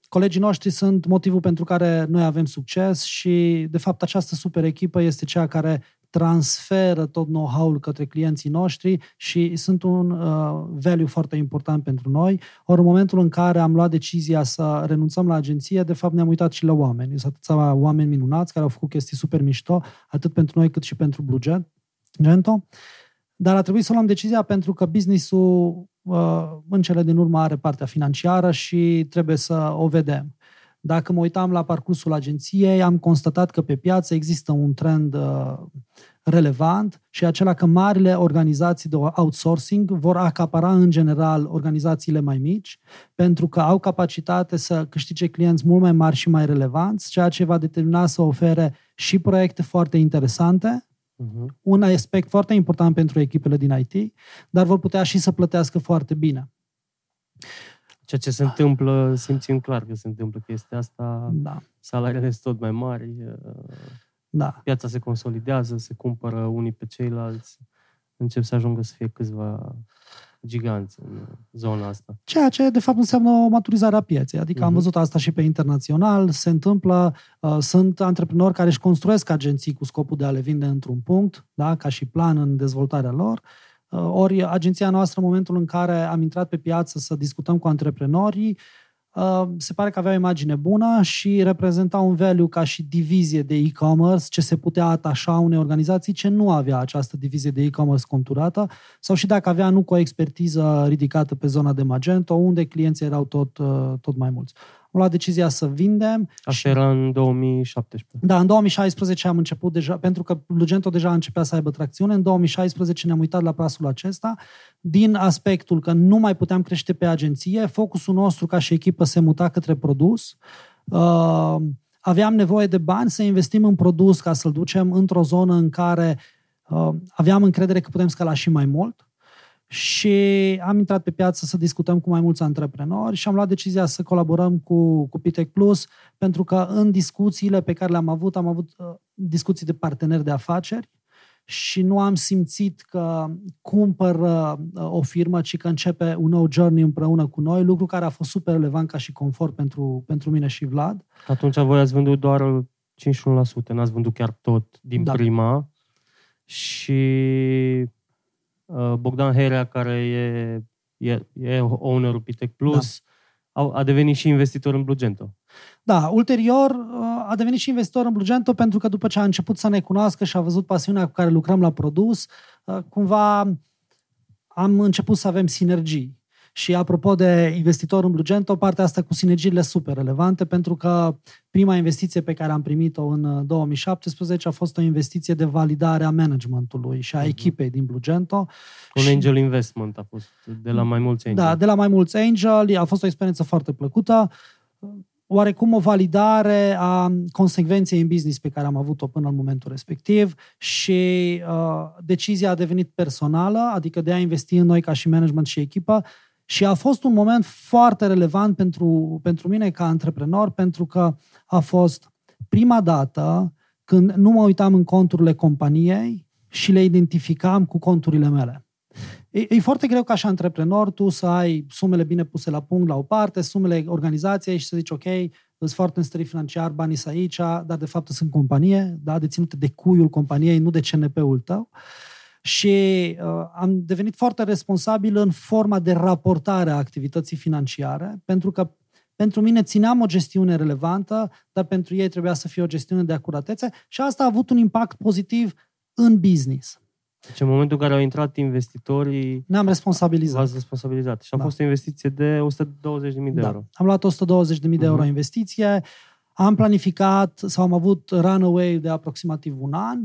colegii noștri sunt motivul pentru care noi avem succes și, de fapt, această super echipă este cea care transferă tot know-how-ul către clienții noștri și sunt un uh, value foarte important pentru noi. Ori, în momentul în care am luat decizia să renunțăm la agenție, de fapt, ne-am uitat și la oameni. Sunt atâția oameni minunați care au făcut chestii super mișto, atât pentru noi cât și pentru Blugento. Dar a trebuit să luăm decizia pentru că business-ul în cele din urmă are partea financiară și trebuie să o vedem. Dacă mă uitam la parcursul agenției, am constatat că pe piață există un trend relevant și acela că marile organizații de outsourcing vor acapara în general organizațiile mai mici pentru că au capacitate să câștige clienți mult mai mari și mai relevanți, ceea ce va determina să ofere și proiecte foarte interesante. Uh-huh. Un aspect foarte important pentru echipele din I T, dar vor putea și să plătească foarte bine. Ceea ce se întâmplă, simțim clar că se întâmplă chestia asta, da. Salariile sunt tot mai mari, da. Piața se consolidează, se cumpără unii pe ceilalți, încep să ajungă să fie câțiva giganți în zona asta. Ceea ce, de fapt, înseamnă o maturizare a pieței. Adică uh-huh. am văzut asta și pe internațional, se întâmplă, uh, sunt antreprenori care își construiesc agenții cu scopul de a le vinde într-un punct, da, ca și plan în dezvoltarea lor. Uh, ori agenția noastră, în momentul în care am intrat pe piață să discutăm cu antreprenorii, uh, se pare că avea o imagine bună și reprezenta un value ca și divizie de e-commerce, ce se putea atașa unei organizații ce nu avea această divizie de e-commerce conturată, sau și dacă avea nu cu o expertiză ridicată pe zona de Magento, unde clienții erau tot, tot mai mulți. Am luat decizia să vindem. Așa era în două mii șaptesprezece. Da, în două mii șaisprezece am început deja, pentru că Blugento deja începea să aibă tracțiune, în două mii șaisprezece ne-am uitat la pasul acesta, din aspectul că nu mai puteam crește pe agenție, focusul nostru ca și echipă se muta către produs, uh, aveam nevoie de bani să investim în produs ca să-l ducem într-o zonă în care uh, aveam încredere că putem scala și mai mult. și am intrat pe piață să discutăm cu mai mulți antreprenori și am luat decizia să colaborăm cu, cu Pitech Plus, pentru că în discuțiile pe care le-am avut, am avut discuții de parteneri de afaceri și nu am simțit că cumpăr o firmă, ci că începe un nou journey împreună cu noi, lucru care a fost super relevant ca și confort pentru, pentru mine și Vlad. Atunci voi ați vândut doar cincizeci și unu la sută, n-ați vândut chiar tot din da. prima și Bogdan Herea, care e, e, e ownerul Pitech Plus, da. a devenit și investitor în Blugento. Da, ulterior a devenit și investitor în Blugento pentru că după ce a început să ne cunoască și a văzut pasiunea cu care lucrăm la produs, cumva am început să avem sinergii. Și apropo de investitor în Blugento, partea asta cu sinergiile super relevante, pentru că prima investiție pe care am primit-o în două mii șaptesprezece a fost o investiție de validare a managementului și a echipei din Blugento. Un și... angel investment a fost, de la mai mulți angeli. Da, de la mai mulți angeli, a fost o experiență foarte plăcută. Oarecum o validare a consecvenței în business pe care am avut-o până în momentul respectiv și uh, decizia a devenit personală, adică de a investi în noi ca și management și echipă. Și a fost un moment foarte relevant pentru, pentru mine ca antreprenor, pentru că a fost prima dată când nu mă uitam în conturile companiei și le identificam cu conturile mele. E, e foarte greu ca și antreprenor tu să ai sumele bine puse la punct la o parte, sumele organizației și să zici ok, sunt foarte în stări financiar, banii sunt aici, dar de fapt sunt companie, da, deținute de cuiul companiei, nu de C N P-ul tău. Și uh, am devenit foarte responsabil în forma de raportare a activității financiare, pentru că pentru mine țineam o gestiune relevantă, dar pentru ei trebuia să fie o gestiune de acuratețe și asta a avut un impact pozitiv în business. Deci în momentul în care au intrat investitorii... Ne-am responsabilizat. V-ați responsabilizat. Și a da. fost o investiție de o sută douăzeci de mii de da. euro. Am luat o sută douăzeci de mii de uh-huh. euro investiție, am planificat sau am avut runway de aproximativ un an.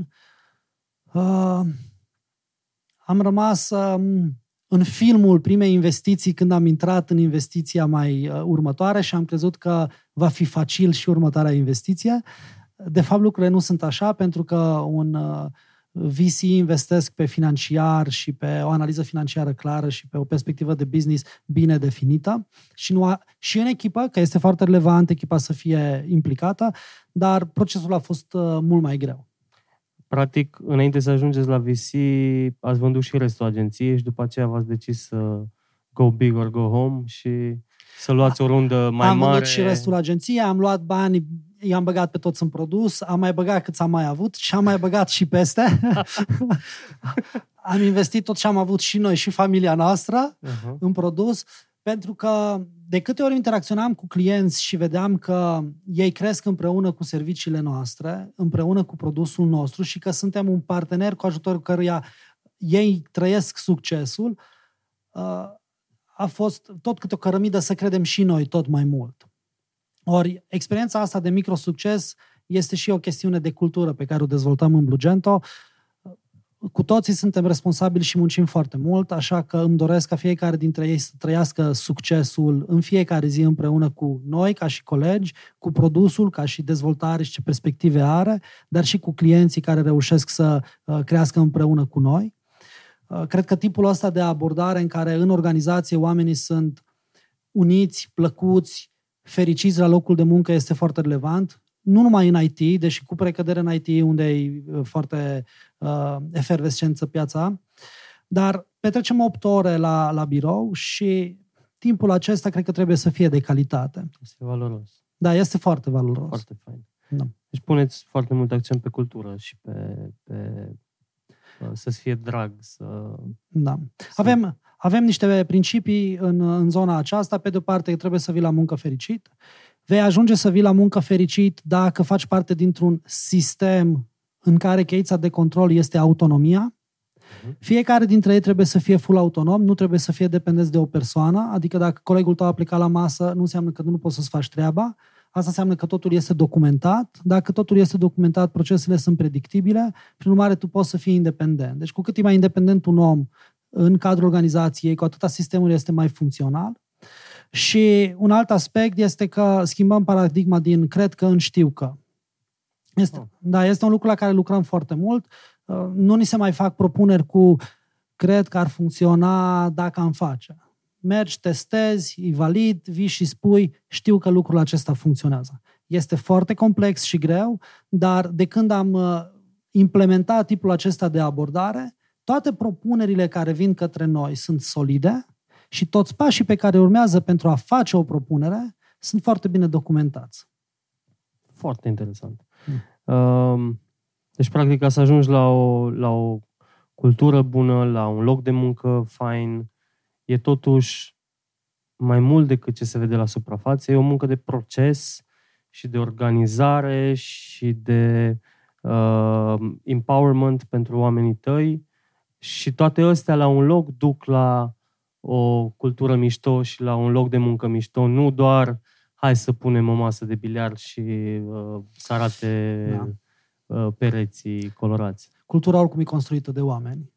Uh, Am rămas um, în filmul primei investiții când am intrat în investiția mai uh, următoare și am crezut că va fi facil și următoarea investiție. De fapt, lucrurile nu sunt așa, pentru că un uh, V C investesc pe financiar și pe o analiză financiară clară și pe o perspectivă de business bine definită și, nu a, și în echipă, că este foarte relevant echipa să fie implicată, dar procesul a fost uh, mult mai greu. Practic, înainte să ajungeți la V C, ați vândut și restul agenției și după aceea v-ați decis să go big or go home și să luați o rundă mai am mare. Am vândut și restul agenției, am luat bani, i-am băgat pe toți în produs, am mai băgat cât am mai avut și am mai băgat și peste. Am investit tot ce am avut și noi și familia noastră uh-huh. în produs, pentru că de câte ori interacționam cu clienți și vedeam că ei cresc împreună cu serviciile noastre, împreună cu produsul nostru și că suntem un partener cu ajutorul căruia ei trăiesc succesul, a fost tot câte o cărămidă să credem și noi tot mai mult. Ori experiența asta de microsucces este și o chestiune de cultură pe care o dezvoltăm în Blugento. Cu toții suntem responsabili și muncim foarte mult, așa că îmi doresc ca fiecare dintre ei să trăiască succesul în fiecare zi împreună cu noi, ca și colegi, cu produsul, ca și dezvoltare și ce perspective are, dar și cu clienții care reușesc să crească împreună cu noi. Cred că tipul ăsta de abordare în care în organizație oamenii sunt uniți, plăcuți, fericiți la locul de muncă este foarte relevant. Nu numai în I T, deși cu precădere în I T, unde e foarte uh, efervescență piața, dar petrecem opt ore la, la birou și timpul acesta cred că trebuie să fie de calitate. Este valoros. Da, este foarte valoros. Foarte fain. Da. Deci puneți foarte mult accent pe cultură și pe, pe să-ți fie drag. Să, da. Să... Avem, avem niște principii în, în zona aceasta. Pe de o parte, trebuie să vii la muncă fericit. Vei ajunge să vii la muncă fericit dacă faci parte dintr-un sistem în care cheița de control este autonomia. Fiecare dintre ei trebuie să fie full autonom, nu trebuie să fie dependenți de o persoană, adică dacă colegul tău a plecat la masă, nu înseamnă că nu poți să-ți faci treaba. Asta înseamnă că totul este documentat. Dacă totul este documentat, procesele sunt predictibile, prin urmare tu poți să fii independent. Deci cu cât e mai independent un om în cadrul organizației, cu atâta sistemul este mai funcțional. Și un alt aspect este că schimbăm paradigma din cred că în știu că. Este, oh. da, este un lucru la care lucrăm foarte mult. Nu ni se mai fac propuneri cu cred că ar funcționa dacă am face. Mergi, testezi, e valid, vii și spui, știu că lucrul acesta funcționează. Este foarte complex și greu, dar de când am implementat tipul acesta de abordare, toate propunerile care vin către noi sunt solide și toți pașii pe care urmează pentru a face o propunere sunt foarte bine documentați. Foarte interesant. Mm. Deci, practic, ca să ajungi la o, la o cultură bună, la un loc de muncă fain, e totuși mai mult decât ce se vede la suprafață. E o muncă de proces și de organizare și de uh, empowerment pentru oamenii tăi. Și toate astea la un loc duc la o cultură mișto și la un loc de muncă mișto. Nu doar hai să punem o masă de biliard și uh, să arate da. uh, pereții colorați. Cultura oricum e construită de oameni.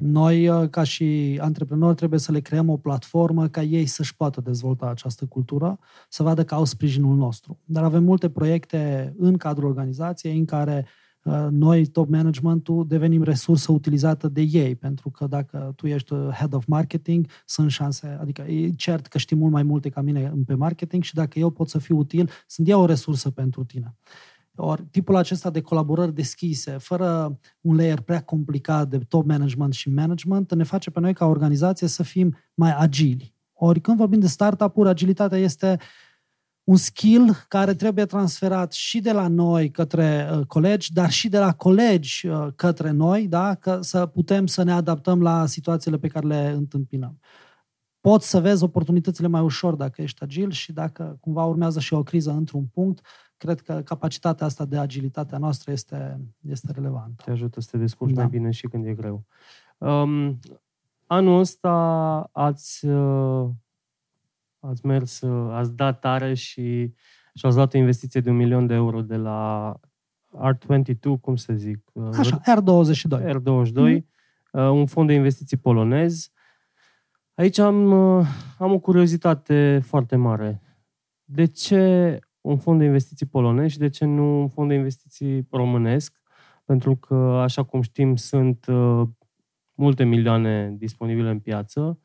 Noi, ca și antreprenori, trebuie să le creăm o platformă ca ei să-și poată dezvolta această cultură, să vadă că au sprijinul nostru. Dar avem multe proiecte în cadrul organizației în care noi, top management-ul, devenim resursă utilizată de ei, pentru că dacă tu ești head of marketing, sunt șanse, adică e cert că știi mult mai multe ca mine pe marketing și dacă eu pot să fiu util, sunt eu o resursă pentru tine. Or, tipul acesta de colaborări deschise, fără un layer prea complicat de top management și management, ne face pe noi ca organizație să fim mai agili. Ori când vorbim de startup-uri, agilitatea este un skill care trebuie transferat și de la noi către uh, colegi, dar și de la colegi uh, către noi, da? Că să putem să ne adaptăm la situațiile pe care le întâmpinăm. Poți să vezi oportunitățile mai ușor dacă ești agil și dacă cumva urmează și o criză într-un punct, cred că capacitatea asta de agilitatea noastră este, este relevantă. Te ajută să te descurci da. mai bine și când e greu. Um, anul ăsta ați, uh, ați mers, uh, ați dat tare și și-ați dat o investiție de un milion de euro de la R douăzeci și doi, cum să zic? Uh, Așa, R douăzeci și doi. R douăzeci și doi, mm-hmm. uh, un fond de investiții polonez. Aici am, uh, am o curiozitate foarte mare. De ce un fond de investiții polonez și de ce nu un fond de investiții românesc? Pentru că, așa cum știm, sunt uh, multe milioane disponibile în piață.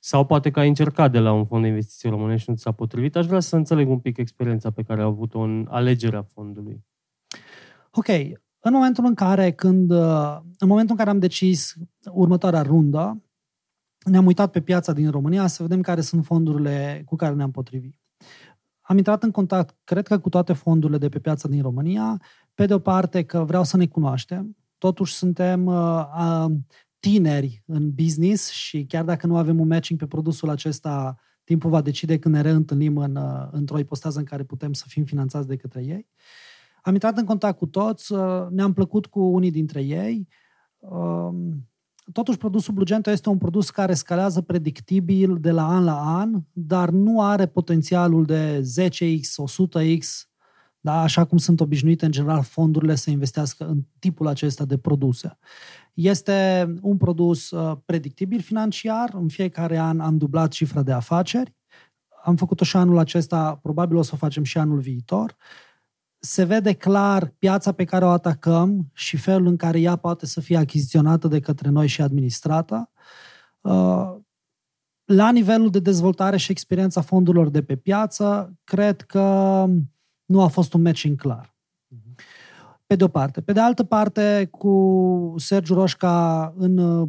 Sau poate că ai încercat de la un fond de investiții românesc și nu ți-a potrivit. Aș vrea să înțeleg un pic experiența pe care a avut-o în alegerea fondului. Ok. În momentul în care, când, uh, în momentul în care am decis următoarea rundă, ne-am uitat pe piața din România să vedem care sunt fondurile cu care ne-am potrivit. Am intrat în contact, cred că, cu toate fondurile de pe piața din România. Pe de o parte că vreau să ne cunoaștem. Totuși suntem uh, tineri în business și chiar dacă nu avem un matching pe produsul acesta, timpul va decide când ne reîntâlnim în, uh, într-o ipostază în care putem să fim finanțați de către ei. Am intrat în contact cu toți, uh, ne-am plăcut cu unii dintre ei. Uh, Totuși, produsul Blugento este un produs care scalează predictibil de la an la an, dar nu are potențialul de zece x, o sută x, da? Așa cum sunt obișnuite în general fondurile să investească în tipul acesta de produse. Este un produs predictibil financiar, în fiecare an am dublat cifra de afaceri, am făcut-o și anul acesta, probabil o să o facem și anul viitor. Se vede clar piața pe care o atacăm și felul în care ea poate să fie achiziționată de către noi și administrată. La nivelul de dezvoltare și experiența fondurilor de pe piață, cred că nu a fost un matching clar. Pe de o parte. Pe de altă parte, cu Sergiu Roșca în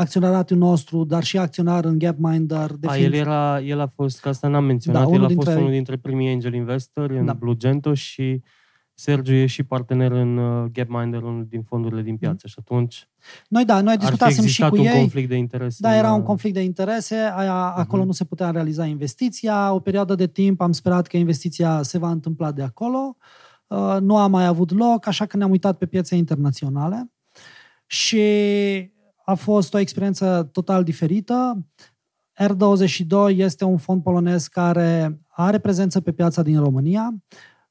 acționaratul nostru, dar și acționar în Gapminder. De a, fiind... el, era, el a fost, că asta n-am menționat, da, el a dintre... fost unul dintre primii angel investori în da. Blugento și Sergiu e și partener în Gapminder, unul din fondurile din piață. Mm. Și atunci noi, da, noi discutasem și cu un ei. conflict de interese. Da, era un conflict de interese, aia, acolo mm-hmm. nu se putea realiza investiția. O perioadă de timp am sperat că investiția se va întâmpla de acolo. Uh, nu a mai avut loc, așa că ne-am uitat pe piețe internaționale. Și a fost o experiență total diferită. R douăzeci și doi este un fond polonez care are prezență pe piața din România,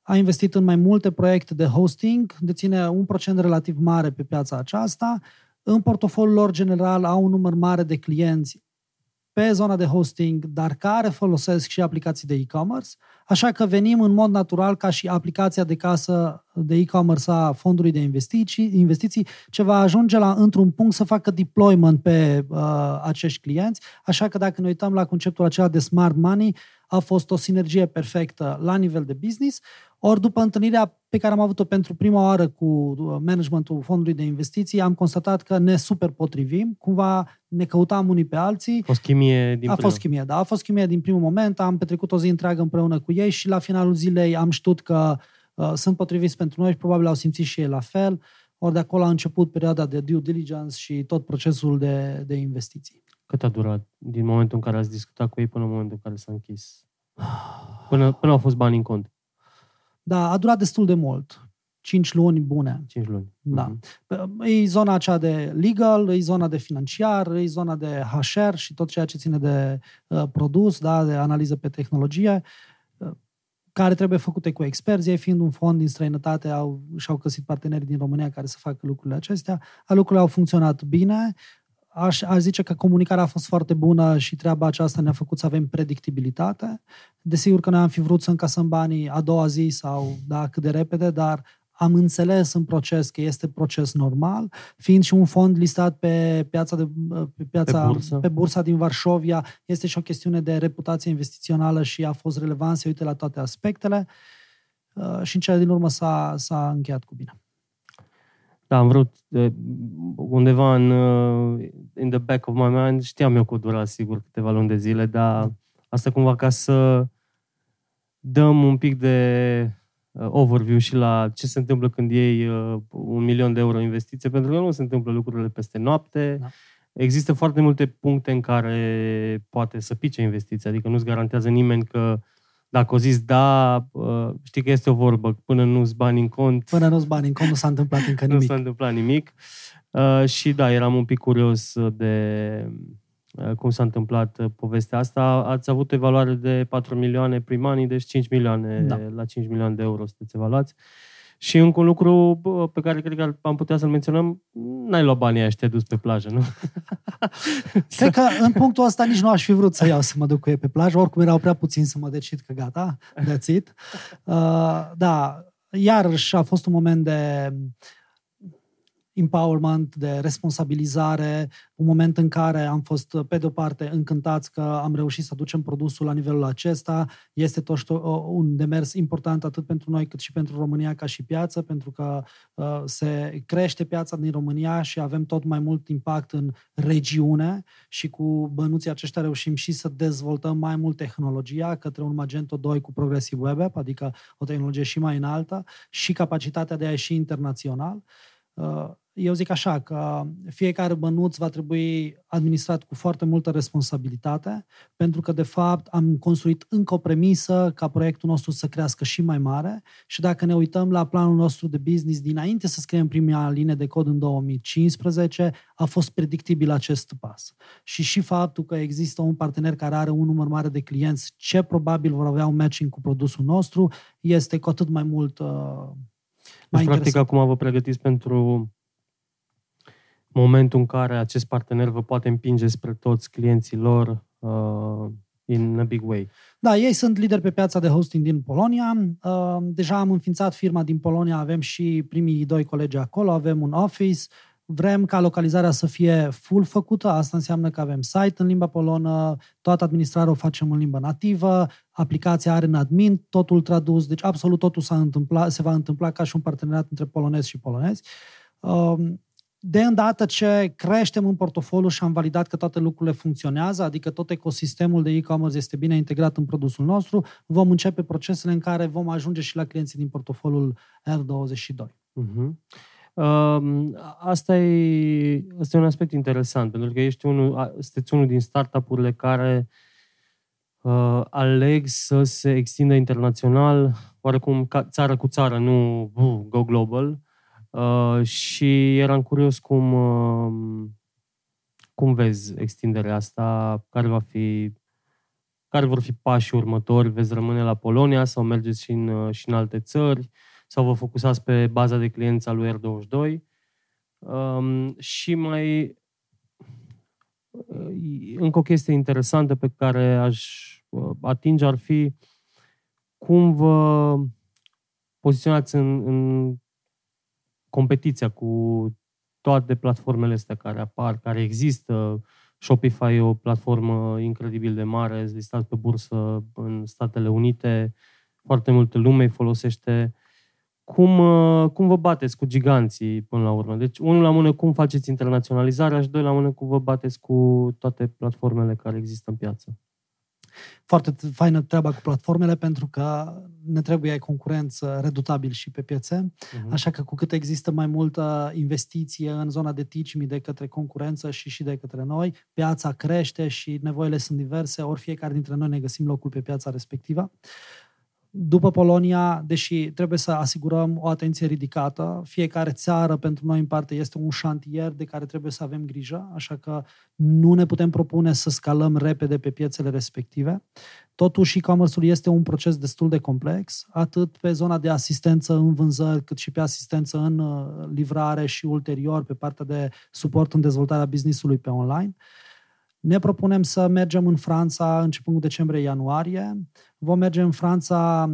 a investit în mai multe proiecte de hosting, deține un procent relativ mare pe piața aceasta. În portofoliul lor general au un număr mare de clienți pe zona de hosting, dar care folosesc și aplicații de e-commerce, așa că venim în mod natural ca și aplicația de casă de e-commerce a fondului de investiții, investiții ce va ajunge la, într-un punct, să facă deployment pe uh, acești clienți, așa că dacă ne uităm la conceptul acela de smart money, a fost o sinergie perfectă la nivel de business. Ori după întâlnirea pe care am avut-o pentru prima oară cu managementul fondului de investiții, am constatat că ne super potrivim, cumva ne căutam unii pe alții. A fost chimie din a fost chimie, da, a fost chimie din primul moment, am petrecut o zi întreagă împreună cu ei și la finalul zilei am știut că uh, sunt potriviți pentru noi și probabil au simțit și ei la fel. Ori de acolo a început perioada de due diligence și tot procesul de, de investiții. Cât a durat din momentul în care ați discutat cu ei până în momentul în care s-a închis? Până, până au fost bani în cont? Da, a durat destul de mult. Cinci luni bune. Cinci luni. Da. Mm-hmm. E zona aceea de legal, e zona de financiar, e zona de H R și tot ceea ce ține de uh, produs, da, de analiză pe tehnologie, uh, care trebuie făcute cu experți. Ei, fiind un fond din străinătate, au, și-au găsit parteneri din România care să facă lucrurile acestea. Lucrurile au funcționat bine. Aș, aș zice că comunicarea a fost foarte bună și treaba aceasta ne-a făcut să avem predictibilitate. Desigur că noi am fi vrut să încasăm banii a doua zi sau da, cât de repede, dar am înțeles în proces că este proces normal, fiind și un fond listat pe piața, de, pe piața pe, bursă. pe bursa din Varșovia, este și o chestiune de reputație investițională și a fost relevant să uite la toate aspectele și în cele din urmă s-a, s-a încheiat cu bine. Da, am vrut, undeva în in the back of my mind, știam eu că o dura, sigur, câteva luni de zile, dar asta cumva ca să dăm un pic de overview și la ce se întâmplă când iei un milion de euro investiție, pentru că nu se întâmplă lucrurile peste noapte. Da. Există foarte multe puncte în care poate să pice investiția, adică nu-ți garantează nimeni că dacă o zici da, știi că este o vorbă, până nu-ți bani în cont... Până nu-ți bani în cont, nu s-a întâmplat încă nimic. Nu s-a întâmplat nimic. Și da, eram un pic curios de cum s-a întâmplat povestea asta. Ați avut o evaluare de patru milioane prim anii, deci cinci milioane, da. La cinci milioane de euro sunteți evaluați. Și încă un lucru pe care cred că am putea să-l menționăm, n-ai luat banii aia și te-ai dus pe plajă, nu? Cred că în punctul ăsta nici nu aș fi vrut să iau să mă duc cu ei pe plajă, oricum erau prea puțini să mă decid că gata, that's it. Uh, da, iarăși a fost un moment de empowerment, de responsabilizare, un moment în care am fost, pe de-o parte, încântați că am reușit să ducem produsul la nivelul acesta. Este tot un demers important atât pentru noi cât și pentru România ca și piață, pentru că uh, se crește piața din România și avem tot mai mult impact în regiune și cu bănuții aceștia reușim și să dezvoltăm mai mult tehnologia către un Magento doi cu Progressive Web App, adică o tehnologie și mai înaltă și capacitatea de a ieși internațional. Uh, Eu zic așa, că fiecare bănuț va trebui administrat cu foarte multă responsabilitate, pentru că, de fapt, am construit încă o premisă ca proiectul nostru să crească și mai mare și dacă ne uităm la planul nostru de business, dinainte să scriem prima linie de cod în două mii cincisprezece, a fost predictibil acest pas. Și și faptul că există un partener care are un număr mare de clienți, ce probabil vor avea un matching cu produsul nostru, este cu atât mai mult uh, mai deci, interesant. Practic, acum vă pregătiți pentru... momentul în care acest partener vă poate împinge spre toți clienții lor uh, in a big way. Da, ei sunt lideri pe piața de hosting din Polonia. Uh, deja am înființat firma din Polonia, avem și primii doi colegi acolo, avem un office. Vrem ca localizarea să fie full făcută, asta înseamnă că avem site în limba polonă, toată administrarea o facem în limba nativă, aplicația are în admin, totul tradus, deci absolut totul s-a întâmplat, se va întâmpla ca și un parteneriat între polonezi și polonezi. Uh, De îndată ce creștem în portofoliu și am validat că toate lucrurile funcționează, adică tot ecosistemul de e-commerce este bine integrat în produsul nostru, vom începe procesele în care vom ajunge și la clienții din portofoliul R douăzeci și doi. Uh-huh. Uh, asta, e, asta e un aspect interesant, pentru că ești unul, sunteți unul din startup-urile care uh, aleg să se extindă internațional, oarecum ca, țară cu țară, nu uh, go global. Uh, și eram curios cum, uh, cum vezi extinderea asta, care, va fi, care vor fi pașii următori, veți rămâne la Polonia sau mergeți și în, și în alte țări sau vă focusați pe baza de clienți a lui R douăzeci și doi. Uh, și mai încă o chestie interesantă pe care aș atinge ar fi cum vă poziționați în, în competiția cu toate platformele astea care apar, care există. Shopify e o platformă incredibil de mare, listat pe bursă în Statele Unite, foarte multă lume îi folosește. Cum, cum vă bateți cu giganții până la urmă? Deci, unul la mână, cum faceți internaționalizarea și doi la mână, cum vă bateți cu toate platformele care există în piață? Foarte faină treaba cu platformele, pentru că ne trebuie concurență redutabil și pe piețe, uh-huh. așa că cu cât există mai multă investiție în zona de teach-me de către concurență și și de către noi, piața crește și nevoile sunt diverse, ori fiecare dintre noi ne găsim locul pe piața respectivă. După Polonia, deși trebuie să asigurăm o atenție ridicată, fiecare țară pentru noi în parte este un șantier de care trebuie să avem grijă, așa că nu ne putem propune să scalăm repede pe piețele respective. Totuși, e-commerce-ul este un proces destul de complex, atât pe zona de asistență în vânzări, cât și pe asistență în livrare și ulterior pe partea de suport în dezvoltarea business-ului pe online. Ne propunem să mergem în Franța începând cu decembrie-ianuarie. Vom merge în Franța,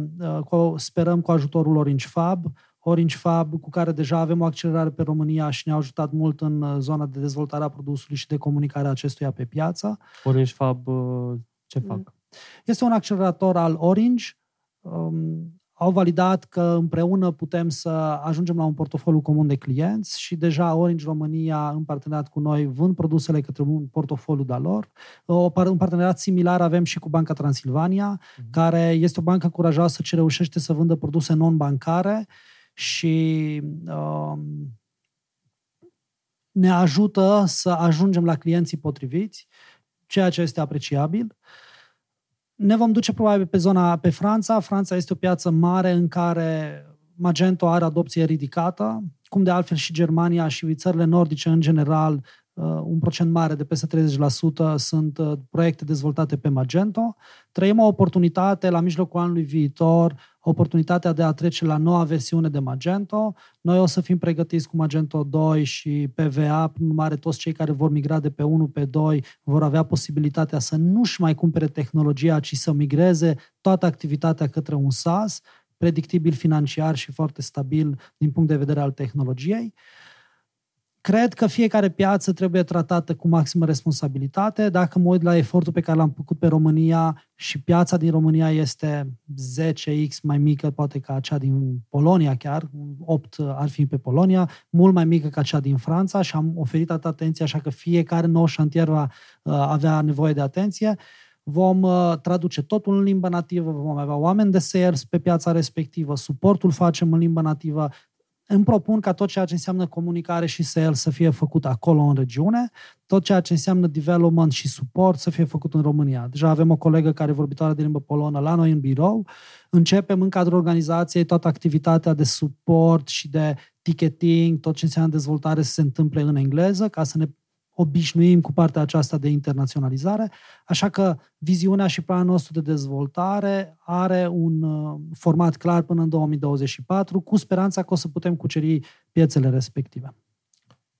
sperăm, cu ajutorul Orange Fab. Orange Fab, cu care deja avem o accelerare pe România și ne-a ajutat mult în zona de dezvoltare a produsului și de comunicare a acestuia pe piață. Orange Fab, ce fac? Este un accelerator al Orange. Au validat că împreună putem să ajungem la un portofoliu comun de clienți și deja Orange România, în parteneriat cu noi, vând produsele către un portofoliu de-a lor. Un parteneriat similar avem și cu Banca Transilvania, mm-hmm. care este o bancă curajoasă ce reușește să vândă produse non-bancare și um, ne ajută să ajungem la clienții potriviți, ceea ce este apreciabil. Ne vom duce probabil pe zona, pe Franța. Franța este o piață mare în care Magento are adopție ridicată, cum de altfel și Germania și țările nordice în general, un procent mare de peste treizeci la sută sunt proiecte dezvoltate pe Magento. Trăim o oportunitate la mijlocul anului viitor, oportunitatea de a trece la noua versiune de Magento. Noi o să fim pregătiți cu Magento doi și P V A, prin urmare toți cei care vor migra de pe unu pe doi vor avea posibilitatea să nu-și mai cumpere tehnologia, ci să migreze toată activitatea către un SaaS, predictibil financiar și foarte stabil din punct de vedere al tehnologiei. Cred că fiecare piață trebuie tratată cu maximă responsabilitate. Dacă mă uit la efortul pe care l-am făcut pe România și piața din România este zece x mai mică, poate ca cea din Polonia chiar, opt ar fi pe Polonia, mult mai mică ca cea din Franța și am oferit atâta atenție, așa că fiecare nou șantier va avea nevoie de atenție. Vom traduce totul în limba nativă, vom avea oameni de sales pe piața respectivă, suportul facem în limba nativă. Îmi propun ca tot ceea ce înseamnă comunicare și sales să fie făcut acolo în regiune, tot ceea ce înseamnă development și suport să fie făcut în România. Deja avem o colegă care e vorbitoare de limbă polonă la noi în birou. Începem în cadrul organizației toată activitatea de suport și de ticketing, tot ce înseamnă dezvoltare să se întâmple în engleză, ca să ne obișnuim cu partea aceasta de internaționalizare. Așa că viziunea și planul nostru de dezvoltare are un format clar până în două mii douăzeci și patru, cu speranța că o să putem cuceri piețele respective.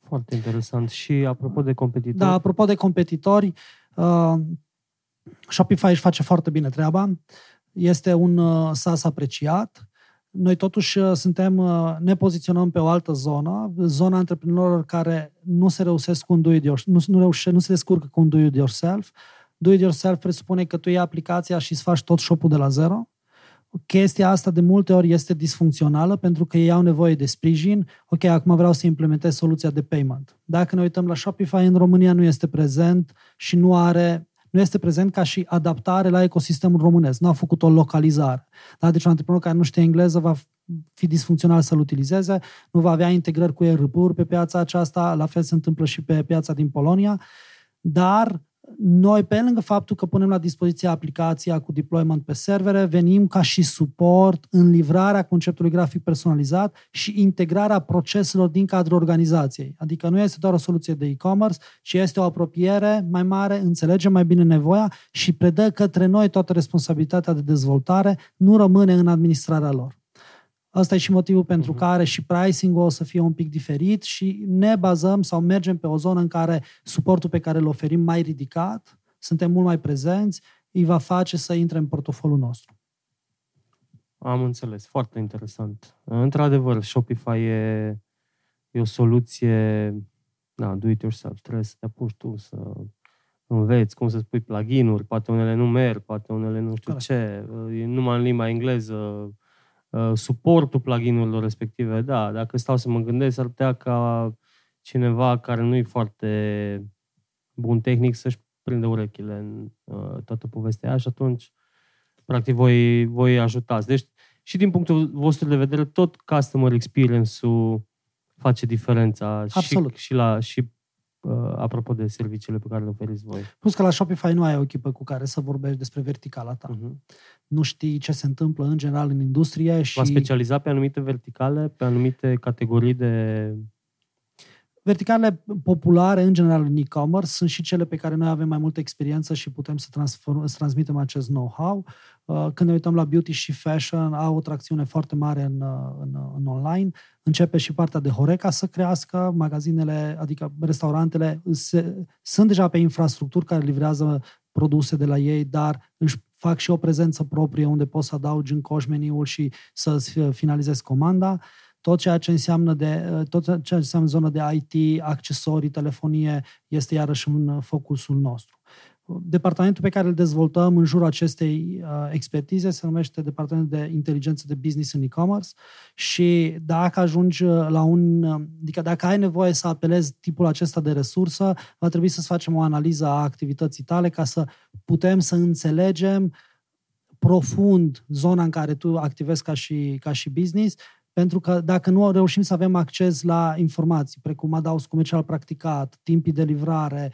Foarte interesant. Și apropo de competitori... Da, apropo de competitori, uh, Shopify își face foarte bine treaba. Este un uh, SaaS apreciat. Noi totuși suntem, ne poziționăm pe o altă zonă, zona antreprenorilor care nu se reușesc cu un do-it-yourself, nu, nu, reușe, nu se descurcă cu un do-it-yourself. Do-it-yourself presupune că tu iei aplicația și îți faci tot shop-ul de la zero. Chestia asta de multe ori este disfuncțională pentru că ei au nevoie de sprijin. Ok, acum vreau să implementez soluția de payment. Dacă ne uităm la Shopify, în România nu este prezent și nu are... nu este prezent ca și adaptare la ecosistemul românesc. Nu a făcut o localizare. Da? Deci un antreprenor care nu știe engleză va fi disfuncțional să-l utilizeze, nu va avea integrări cu E R P-uri pe piața aceasta, la fel se întâmplă și pe piața din Polonia, dar noi, pe lângă faptul că punem la dispoziție aplicația cu deployment pe servere, venim ca și suport în livrarea conceptului grafic personalizat și integrarea proceselor din cadrul organizației. Adică nu este doar o soluție de e-commerce, ci este o apropiere mai mare, înțelege mai bine nevoia și predă către noi toată responsabilitatea de dezvoltare, nu rămâne în administrarea lor. Asta e și motivul pentru uh-huh. care și pricing-ul o să fie un pic diferit și ne bazăm sau mergem pe o zonă în care suportul pe care îl oferim mai ridicat, suntem mult mai prezenți, îi va face să intre în portofoliul nostru. Am înțeles. Foarte interesant. Într-adevăr, Shopify e, e o soluție, da, do it yourself, trebuie să te apuci tu, să înveți cum să-ți pui plugin-uri, poate unele nu merg, poate unele nu știu Corect. ce, e numai în limba engleză, suportul plugin-urilor respective, da, dacă stau să mă gândesc, ar putea ca cineva care nu e foarte bun tehnic să-și prindă urechile în toată povestea și atunci practic voi, voi ajutați. Deci și din punctul vostru de vedere, tot customer experience-ul face diferența și, și, la, și apropo de serviciile pe care le oferiți voi. Plus că la Shopify nu ai o echipă cu care să vorbești despre verticala ta. Uh-huh. Nu știi ce se întâmplă în general în industrie și... V-ați specializat pe anumite verticale, pe anumite categorii de... Verticalele populare, în general în e-commerce, sunt și cele pe care noi avem mai multă experiență și putem să, transform, să transmitem acest know-how. Când ne uităm la beauty și fashion, au o tracțiune foarte mare în, în, în online. Începe și partea de Horeca să crească, magazinele, adică restaurantele, se, sunt deja pe infrastructuri care livrează produse de la ei, dar își fac și o prezență proprie unde poți să adaugi în coș meniul și să-ți finalizezi comanda. Tot ceea ce înseamnă, de, tot ceea ce înseamnă zona de I T, accesorii, telefonie, este iarăși în focusul nostru. Departamentul pe care îl dezvoltăm în jurul acestei uh, expertize se numește Departamentul de Inteligență de Business în E-commerce și dacă ajungi la un... Adică dacă ai nevoie să apelezi tipul acesta de resursă, va trebui să-ți facem o analiză a activității tale ca să putem să înțelegem profund zona în care tu activezi ca și, ca și business. Pentru că dacă nu reușim să avem acces la informații, precum adaos comercial practicat, timpii de livrare,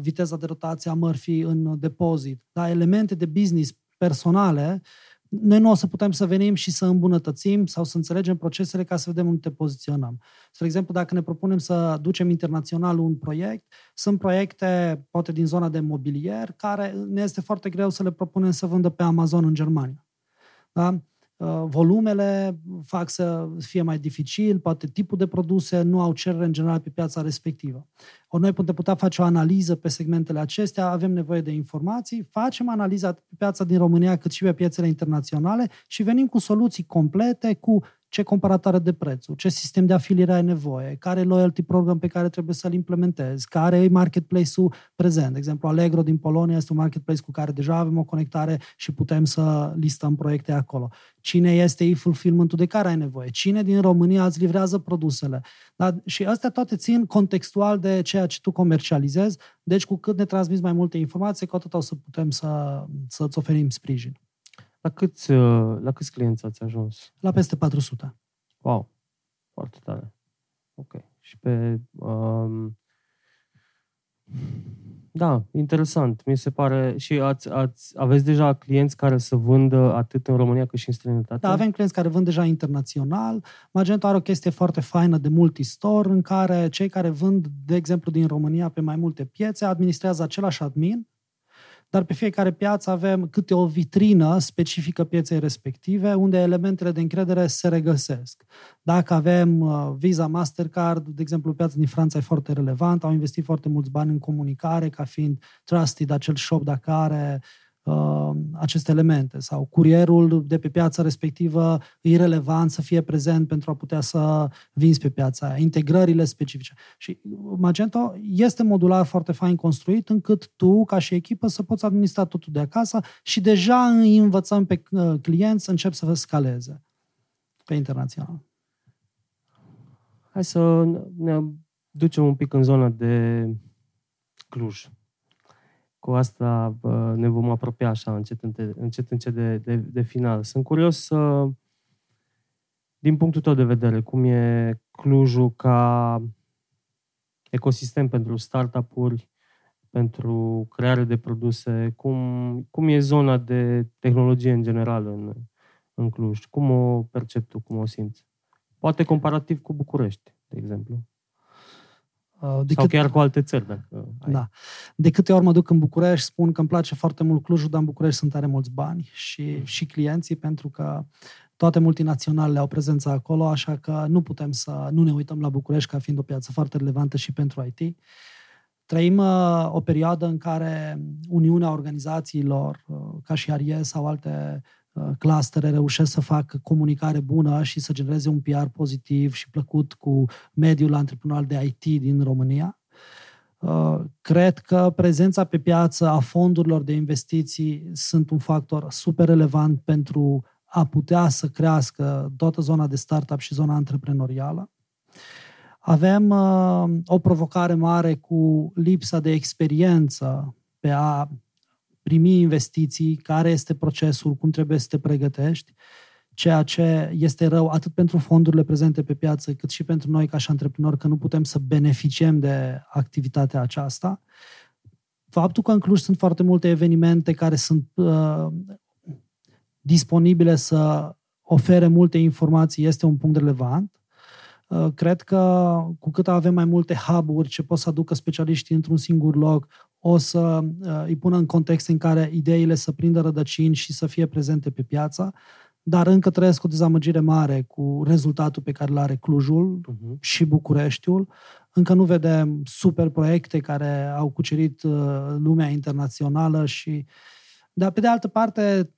viteza de rotație a mărfii în depozit, da, elemente de business personale, noi nu o să putem să venim și să îmbunătățim sau să înțelegem procesele ca să vedem unde te poziționăm. Spre exemplu, dacă ne propunem să ducem internațional un proiect, sunt proiecte, poate din zona de mobilier, care ne este foarte greu să le propunem să vândă pe Amazon în Germania. Da? Volumele fac să fie mai dificil, poate tipul de produse nu au cerere în general pe piața respectivă. Ori noi putem putea face o analiză pe segmentele acestea, avem nevoie de informații, facem analiza pe piața din România cât și pe piețele internaționale și venim cu soluții complete, cu ce comparatoare de prețuri, ce sistem de afiliere ai nevoie, care e loyalty program pe care trebuie să-l implementezi, care e marketplace-ul prezent. De exemplu, Allegro din Polonia este un marketplace cu care deja avem o conectare și putem să listăm proiecte acolo. Cine este e-fulfillment-ul de care ai nevoie? Cine din România îți livrează produsele? Da? Și astea toate țin contextual de ceea ce tu comercializezi, deci cu cât ne transmiți mai multe informații, cu atât o să putem să, să-ți oferim sprijin. La câți, la câți clienți ați ajuns? La peste patru sute. Wow, foarte tare. Ok. Și pe... Um, da, interesant. Mi se pare... Și ați, ați, aveți deja clienți care să vândă atât în România cât și în străinătate? Da, avem clienți care vând deja internațional. Magento are o chestie foarte faină de multistore în care cei care vând, de exemplu, din România pe mai multe piețe, administrează același admin, dar pe fiecare piață avem câte o vitrină specifică pieței respective, unde elementele de încredere se regăsesc. Dacă avem Visa, Mastercard, de exemplu, piața din Franța e foarte relevantă, au investit foarte mulți bani în comunicare, ca fiind trusted acel shop dacă are uh, aceste elemente. Sau curierul de pe piața respectivă e relevant să fie prezent pentru a putea să vinzi pe piața aia. Integrările specifice. Și Magento este modular foarte fain construit, încât tu, ca și echipă, să poți administra totul de acasă și deja îi învățăm pe clienți să încep să vă scaleze pe internațional. Hai să ne ducem un pic în zona de Cluj. Cu asta ne vom apropia așa, încet, încet, încet de, de, de final. Sunt curios, din punctul tău de vedere, cum e Clujul ca ecosistem pentru startup-uri, pentru creare de produse, cum, cum e zona de tehnologie în general în, în Cluj? Cum o percepi tu, cum o simți? Poate comparativ cu București, de exemplu. De Sau cât... chiar cu alte țări. Dacă ai... da. De câte ori mă duc în București, spun că îmi place foarte mult Clujul, dar în București sunt tare mulți bani și, și clienții, pentru că Toate multinaționalele au prezența acolo, așa că nu putem să nu ne uităm la București ca fiind o piață foarte relevantă și pentru I T. Trăim uh, o perioadă în care Uniunea Organizațiilor, uh, ca și R I E sau alte uh, clustere, reușesc să facă comunicare bună și să genereze un P R pozitiv și plăcut cu mediul antreprenorial de I T din România. Uh, cred că prezența pe piață a fondurilor de investiții sunt un factor super relevant pentru a putea să crească toată zona de startup și zona antreprenorială. Avem uh, o provocare mare cu lipsa de experiență pe a primi investiții, care este procesul, cum trebuie să te pregătești, ceea ce este rău atât pentru fondurile prezente pe piață, cât și pentru noi ca și antreprenori, că nu putem să beneficiem de activitatea aceasta. Faptul că în Cluj sunt foarte multe evenimente care sunt uh, disponibile să ofere multe informații este un punct relevant. Cred că cu cât avem mai multe hub-uri ce pot să aducă specialiștii într-un singur loc, o să îi pună în context în care ideile să prindă rădăcini și să fie prezente pe piață, dar încă trăiesc o dezamăgire mare cu rezultatul pe care îl are Clujul uh-huh. și Bucureștiul. Încă nu vedem super proiecte care au cucerit lumea internațională și... Dar pe de altă parte...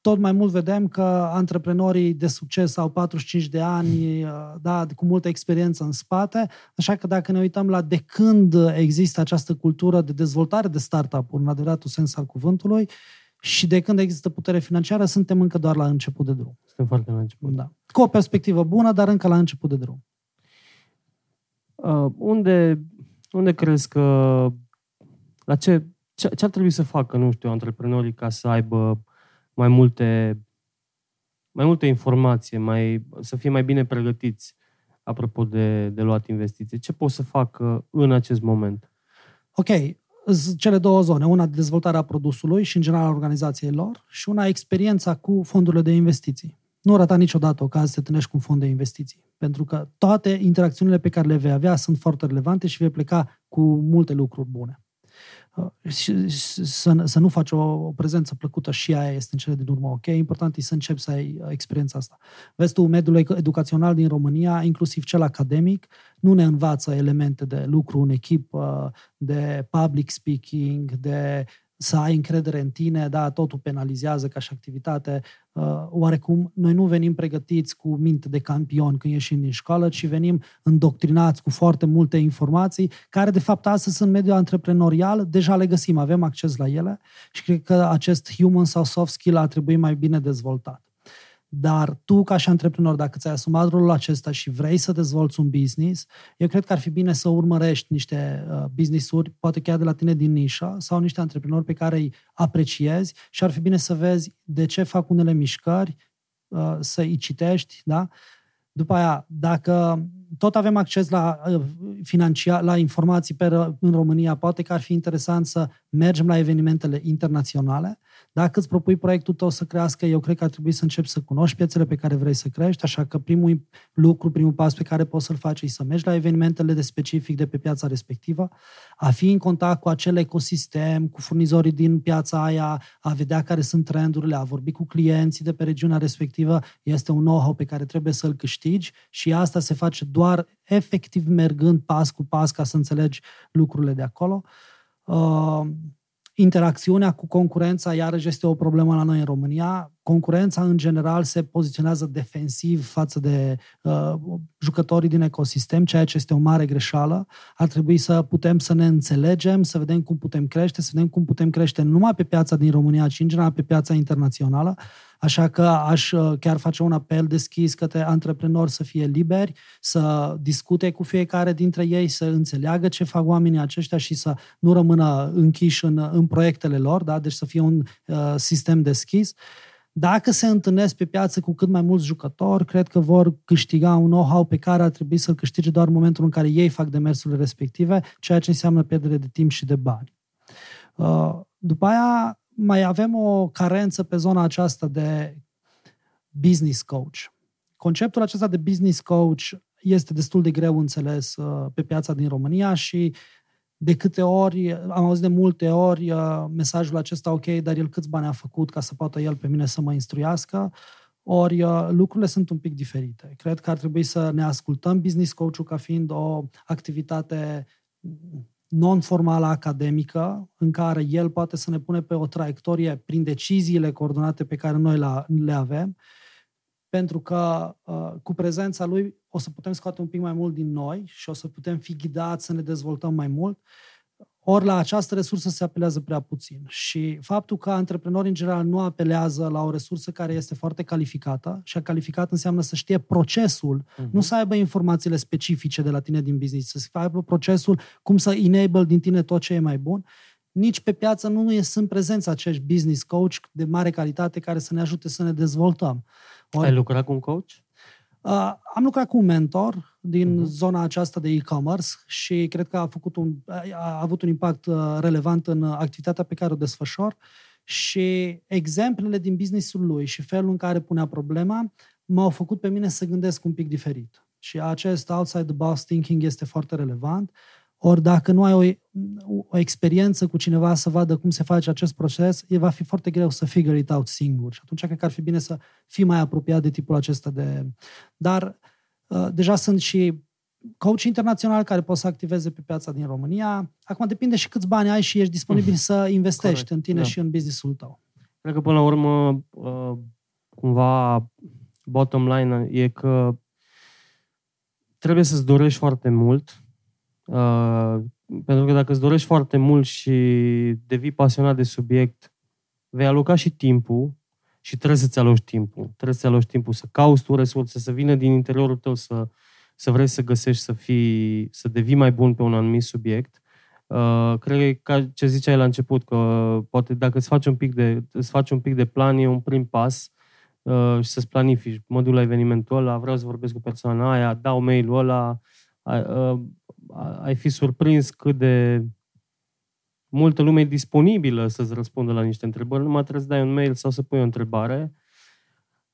Tot mai mult vedem că antreprenorii de succes au patruzeci și cinci de ani, da, cu multă experiență în spate, așa că dacă ne uităm la de când există această cultură de dezvoltare de startup-uri, în adevăratul sens al cuvântului, și de când există putere financiară, suntem încă doar la început de drum. Suntem foarte la început. Da. Cu o perspectivă bună, dar încă la început de drum. Uh, unde, unde crezi că... La ce, ce, ce ar trebui să facă, nu știu, antreprenorii ca să aibă mai multe, mai multe informații, mai, să fie mai bine pregătiți apropo de, de luat investiții? Ce pot să fac în acest moment? Ok, cele două zone. Una de dezvoltarea produsului și, în general, organizației lor și una experiența cu fondurile de investiții. Nu rata niciodată ocazia să te întâlnești cu un fond de investiții, pentru că toate interacțiunile pe care le vei avea sunt foarte relevante și vei pleca cu multe lucruri bune. Să, să nu faci o, o prezență plăcută și aia este în cele din urmă, ok? Important e să începi să ai experiența asta. Vezi tu, mediul educațional din România, inclusiv cel academic, nu ne învață elemente de lucru în echipă, de public speaking, de să ai încredere în tine, da, totul penalizează ca și activitate. Oarecum, noi nu venim pregătiți cu minte de campion când ieșim din școală, ci venim îndoctrinați cu foarte multe informații, care de fapt astăzi în mediul antreprenorial deja le găsim, avem acces la ele și cred că acest human sau soft skill ar trebui mai bine dezvoltat. Dar tu, ca și antreprenor, dacă ți-ai asumat rolul acesta și vrei să dezvolți un business, eu cred că ar fi bine să urmărești niște business-uri, poate chiar de la tine din nișă, sau niște antreprenori pe care îi apreciezi și ar fi bine să vezi de ce fac unele mișcări, să-i citești, da? După aia, dacă tot avem acces la, financiar, la informații pe, în România, poate că ar fi interesant să mergem la evenimentele internaționale. Dacă îți propui proiectul tău să crească, eu cred că ar trebui să începi să cunoști piețele pe care vrei să crești, așa că primul lucru, primul pas pe care poți să-l faci e să mergi la evenimentele de specific de pe piața respectivă, a fi în contact cu acel ecosistem, cu furnizorii din piața aia, a vedea care sunt trendurile, a vorbi cu clienții de pe regiunea respectivă, este un know-how pe care trebuie să-l câștigi și asta se face doar efectiv mergând pas cu pas ca să înțelegi lucrurile de acolo. Uh... Interacțiunea cu concurența, iarăși, este o problemă la noi în România. Concurența, în general, se poziționează defensiv față de uh, jucătorii din ecosistem, ceea ce este o mare greșeală. Ar trebui să putem să ne înțelegem, să vedem cum putem crește, să vedem cum putem crește nu numai pe piața din România, ci în general pe piața internațională. Așa că aș chiar face un apel deschis către antreprenori să fie liberi, să discute cu fiecare dintre ei, să înțeleagă ce fac oamenii aceștia și să nu rămână închiși în, în proiectele lor, da? Deci să fie un uh, sistem deschis. Dacă se întâlnesc pe piață cu cât mai mulți jucători, cred că vor câștiga un know-how pe care ar trebui să-l câștige doar în momentul în care ei fac demersurile respective, ceea ce înseamnă pierdere de timp și de bani. Uh, după aia, mai avem o carență pe zona aceasta de business coach. Conceptul acesta de business coach este destul de greu înțeles pe piața din România și de câte ori, am auzit de multe ori mesajul acesta, ok, dar el câți bani a făcut ca să poată el pe mine să mă instruiască? Ori lucrurile sunt un pic diferite. Cred că ar trebui să ne ascultăm business coach-ul ca fiind o activitate non-formală academică în care el poate să ne pune pe o traiectorie prin deciziile coordonate pe care noi la, le avem, pentru că uh, cu prezența lui o să putem scoate un pic mai mult din noi și o să putem fi ghidați să ne dezvoltăm mai mult. Ori la această resursă se apelează prea puțin. Și faptul că antreprenorii în general nu apelează la o resursă care este foarte calificată, și a calificat înseamnă să știe procesul, uh-huh. nu să aibă informațiile specifice de la tine din business, să aibă procesul, cum să enable din tine tot ce e mai bun. Nici pe piață nu e, sunt prezenți acești business coach de mare calitate care să ne ajute să ne dezvoltăm. Or, Ai lucrat cu un coach? Uh, am lucrat cu un mentor din uh-huh. zona aceasta de e-commerce și cred că a, făcut un, a avut un impact relevant în activitatea pe care o desfășor și exemplele din business-ul lui și felul în care punea problema m-au făcut pe mine să gândesc un pic diferit. Și acest outside the box thinking este foarte relevant. Ori dacă nu ai o, o experiență cu cineva să vadă cum se face acest proces, va fi foarte greu să figure it out singur. Și atunci cred că ar fi bine să fii mai apropiat de tipul acesta de... Dar uh, deja sunt și coach internațional care pot să activeze pe piața din România. Acum depinde și câți bani ai și ești disponibil să investești Correct. în tine da. și în business-ul tău. Cred că până la urmă, uh, cumva, bottom line e că trebuie să-ți dorești foarte mult. Uh, pentru că dacă îți dorești foarte mult și devii pasionat de subiect, vei aloca și timpul și trebuie să-ți aloci timpul. Trebuie să-ți aloci timpul să cauți tu resurse, să vină din interiorul tău, să, să vrei să găsești, să, fii, să devii mai bun pe un anumit subiect. Uh, cred că ce ziceai la început, că poate dacă îți faci un pic de, îți faci un pic de plan, e un prim pas uh, și să-ți planifici. Mă duc la evenimentul ăla, vreau să vorbesc cu persoana aia, dau mail-ul ăla, uh, ai fi surprins cât de multă lume e disponibilă să-ți răspundă la niște întrebări. Numai trebuie să dai un mail sau să pui o întrebare.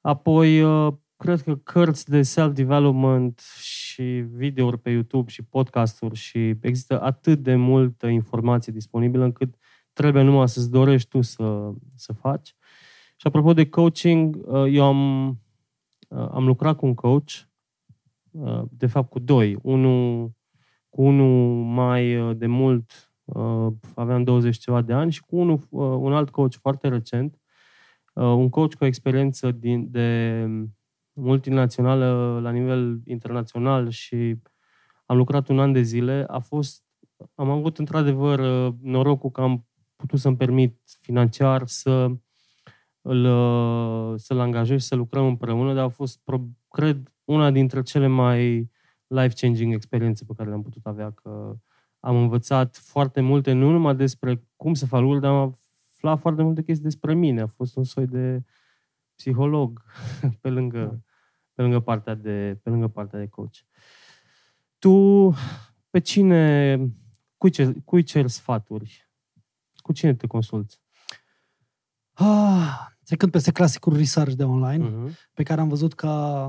Apoi, cred că cărți de self-development și videouri pe YouTube și podcasturi și există atât de multă informație disponibilă încât trebuie numai să-ți dorești tu să, să faci. Și apropo de coaching, eu am, am lucrat cu un coach, de fapt cu doi. Unul cu unul mai de mult, aveam douăzeci ceva de ani, și cu unul, un alt coach foarte recent, un coach cu experiență din, de multinațională la nivel internațional și am lucrat un an de zile. A fost, am avut într-adevăr norocul că am putut să-mi permit financiar să îl, să-l angajez și să lucrăm împreună, dar a fost, cred, una dintre cele mai life-changing experiențe pe care le-am putut avea, că am învățat foarte multe, nu numai despre cum să fac lucruri, dar am aflat foarte multe chestii despre mine. A fost un soi de psiholog pe lângă, pe lângă, partea, de, pe lângă partea de coach. Tu, pe cine, cui, cer, cui ceri sfaturi? Cu cine te consulți? Ah, trecând peste clasicul research de online, uh-huh. pe care am văzut că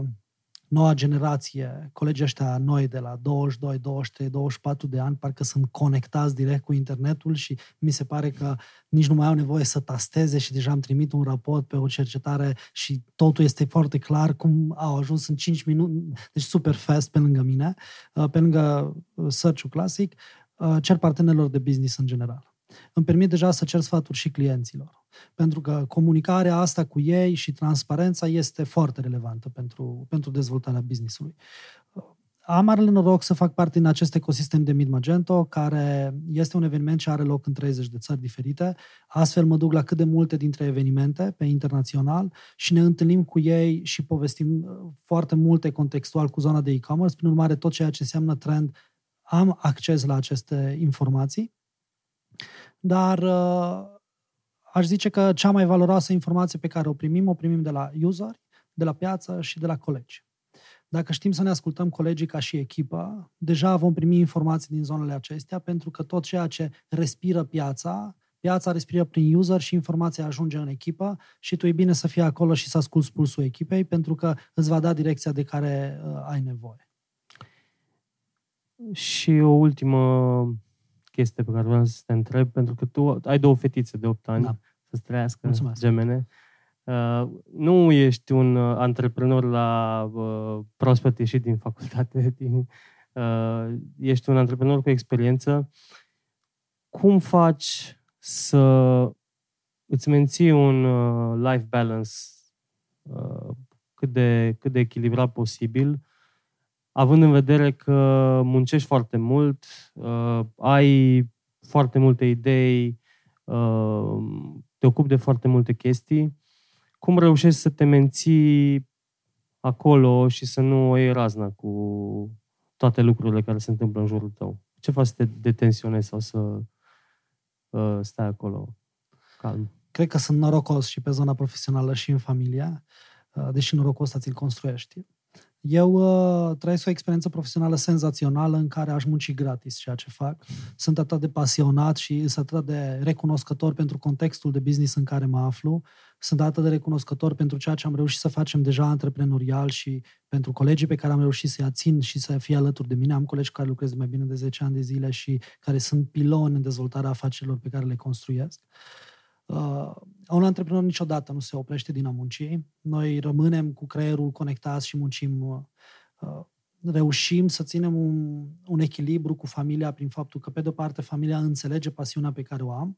noua generație, colegii ăștia noi de la douăzeci și doi, douăzeci și trei, douăzeci și patru de ani, parcă sunt conectați direct cu internetul și mi se pare că nici nu mai au nevoie să tasteze și deja am trimit un raport pe o cercetare și totul este foarte clar cum au ajuns în cinci minute, deci super fast pe lângă mine, pe lângă search-ul clasic, cer partenerilor de business în general. Îmi permit deja să cer sfaturi și clienților. Pentru că comunicarea asta cu ei și transparența este foarte relevantă pentru, pentru dezvoltarea business-ului. Am marele noroc să fac parte din acest ecosistem de Meet Magento, care este un eveniment ce are loc în treizeci de țări diferite. Astfel mă duc la cât de multe dintre evenimente pe internațional și ne întâlnim cu ei și povestim foarte multe contextual cu zona de e-commerce. Prin urmare, tot ceea ce înseamnă trend, am acces la aceste informații. Dar aș zice că cea mai valoroasă informație pe care o primim, o primim de la useri, de la piață și de la colegi. Dacă știm să ne ascultăm colegii ca și echipă, deja vom primi informații din zonele acestea, pentru că tot ceea ce respiră piața, piața respiră prin user și informația ajunge în echipă și tu e bine să fii acolo și să asculți pulsul echipei, pentru că îți va da direcția de care ai nevoie. Și o ultimă chestie pe care vreau să te întreb, pentru că tu ai două fetițe de opt ani, da. Să-ți trăiască gemene. Uh, nu ești un antreprenor la uh, proaspăt ieșit din facultate, din, uh, ești un antreprenor cu experiență. Cum faci să îți menții un uh, life balance uh, cât de, cât de echilibrat posibil, având în vedere că muncești foarte mult, uh, ai foarte multe idei, uh, te ocupi de foarte multe chestii. Cum reușești să te menții acolo și să nu o iei razna cu toate lucrurile care se întâmplă în jurul tău? Ce faci să te detensionezi sau să uh, stai acolo calm? Cred că sunt norocos și pe zona profesională și în familia, uh, deși norocul ăsta ți-l construiești. Eu uh, trăiesc o experiență profesională senzațională în care aș munci gratis ceea ce fac. Sunt atât de pasionat și sunt atât de recunoscător pentru contextul de business în care mă aflu. Sunt atât de recunoscător pentru ceea ce am reușit să facem deja antreprenorial și pentru colegii pe care am reușit să-i ațin și să fie alături de mine. Am colegi cu care lucrez mai bine de zece ani de zile și care sunt piloni în dezvoltarea afacerilor pe care le construiesc. Uh, un antreprenor niciodată nu se oprește din a munci. Noi rămânem cu creierul conectat și muncim. Uh, reușim să ținem un, un echilibru cu familia prin faptul că, pe de-o parte, familia înțelege pasiunea pe care o am.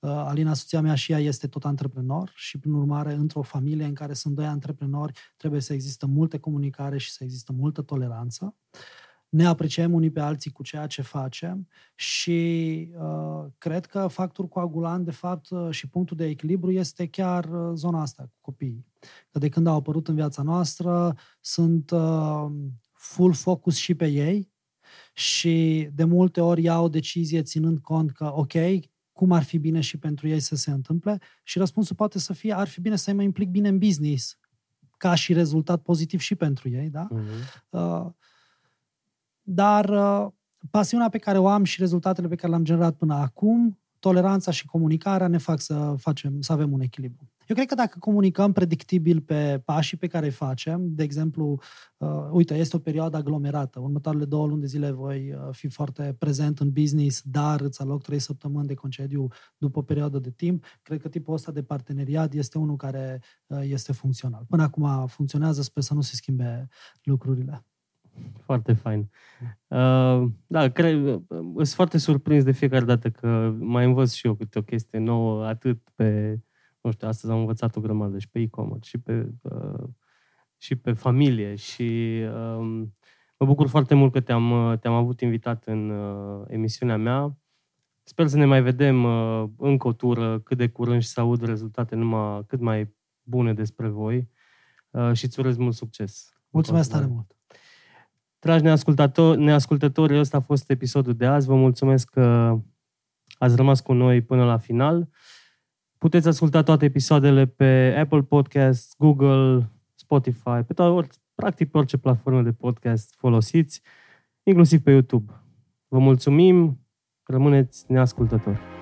Uh, Alina, soția mea, și ea este tot antreprenor și, prin urmare, într-o familie în care sunt doi antreprenori, trebuie să există multă comunicare și să există multă toleranță. Ne apreciem unii pe alții cu ceea ce facem și uh, cred că factorul coagulant, de fapt, uh, și punctul de echilibru este chiar uh, zona asta cu copiii. Că de când au apărut în viața noastră, sunt uh, full focus și pe ei și de multe ori iau o decizie ținând cont că, ok, cum ar fi bine și pentru ei să se întâmple și răspunsul poate să fie, ar fi bine să mă implic bine în business, ca și rezultat pozitiv și pentru ei, da? Uh-huh. Uh, Dar uh, pasiunea pe care o am și rezultatele pe care le-am generat până acum, toleranța și comunicarea ne fac să, facem, să avem un echilibru. Eu cred că dacă comunicăm predictibil pe pașii pe care îi facem, de exemplu, uh, uite, este o perioadă aglomerată, următoarele două luni de zile voi uh, fi foarte prezent în business, dar îți aloc trei săptămâni de concediu după o perioadă de timp, cred că tipul ăsta de parteneriat este unul care uh, este funcțional. Până acum funcționează, sper să nu se schimbe lucrurile. Foarte fain. Uh, da, cred, sunt foarte surprins de fiecare dată că mai învăț și eu câte o chestie nouă, atât pe, nu știu, astăzi am învățat o grămadă și pe e-commerce, și pe, uh, și pe familie și uh, mă bucur foarte mult că te-am, te-am avut invitat în uh, emisiunea mea. Sper să ne mai vedem uh, încă o tură cât de curând și să aud rezultate numai cât mai bune despre voi uh, și îți urez mult succes. Mulțumesc tare mult! Dragi neascultători, neascultători, ăsta a fost episodul de azi. Vă mulțumesc că ați rămas cu noi până la final. Puteți asculta toate episoadele pe Apple Podcast, Google, Spotify, pe toate, practic pe orice platformă de podcast folosiți, inclusiv pe YouTube. Vă mulțumim, rămâneți neascultători!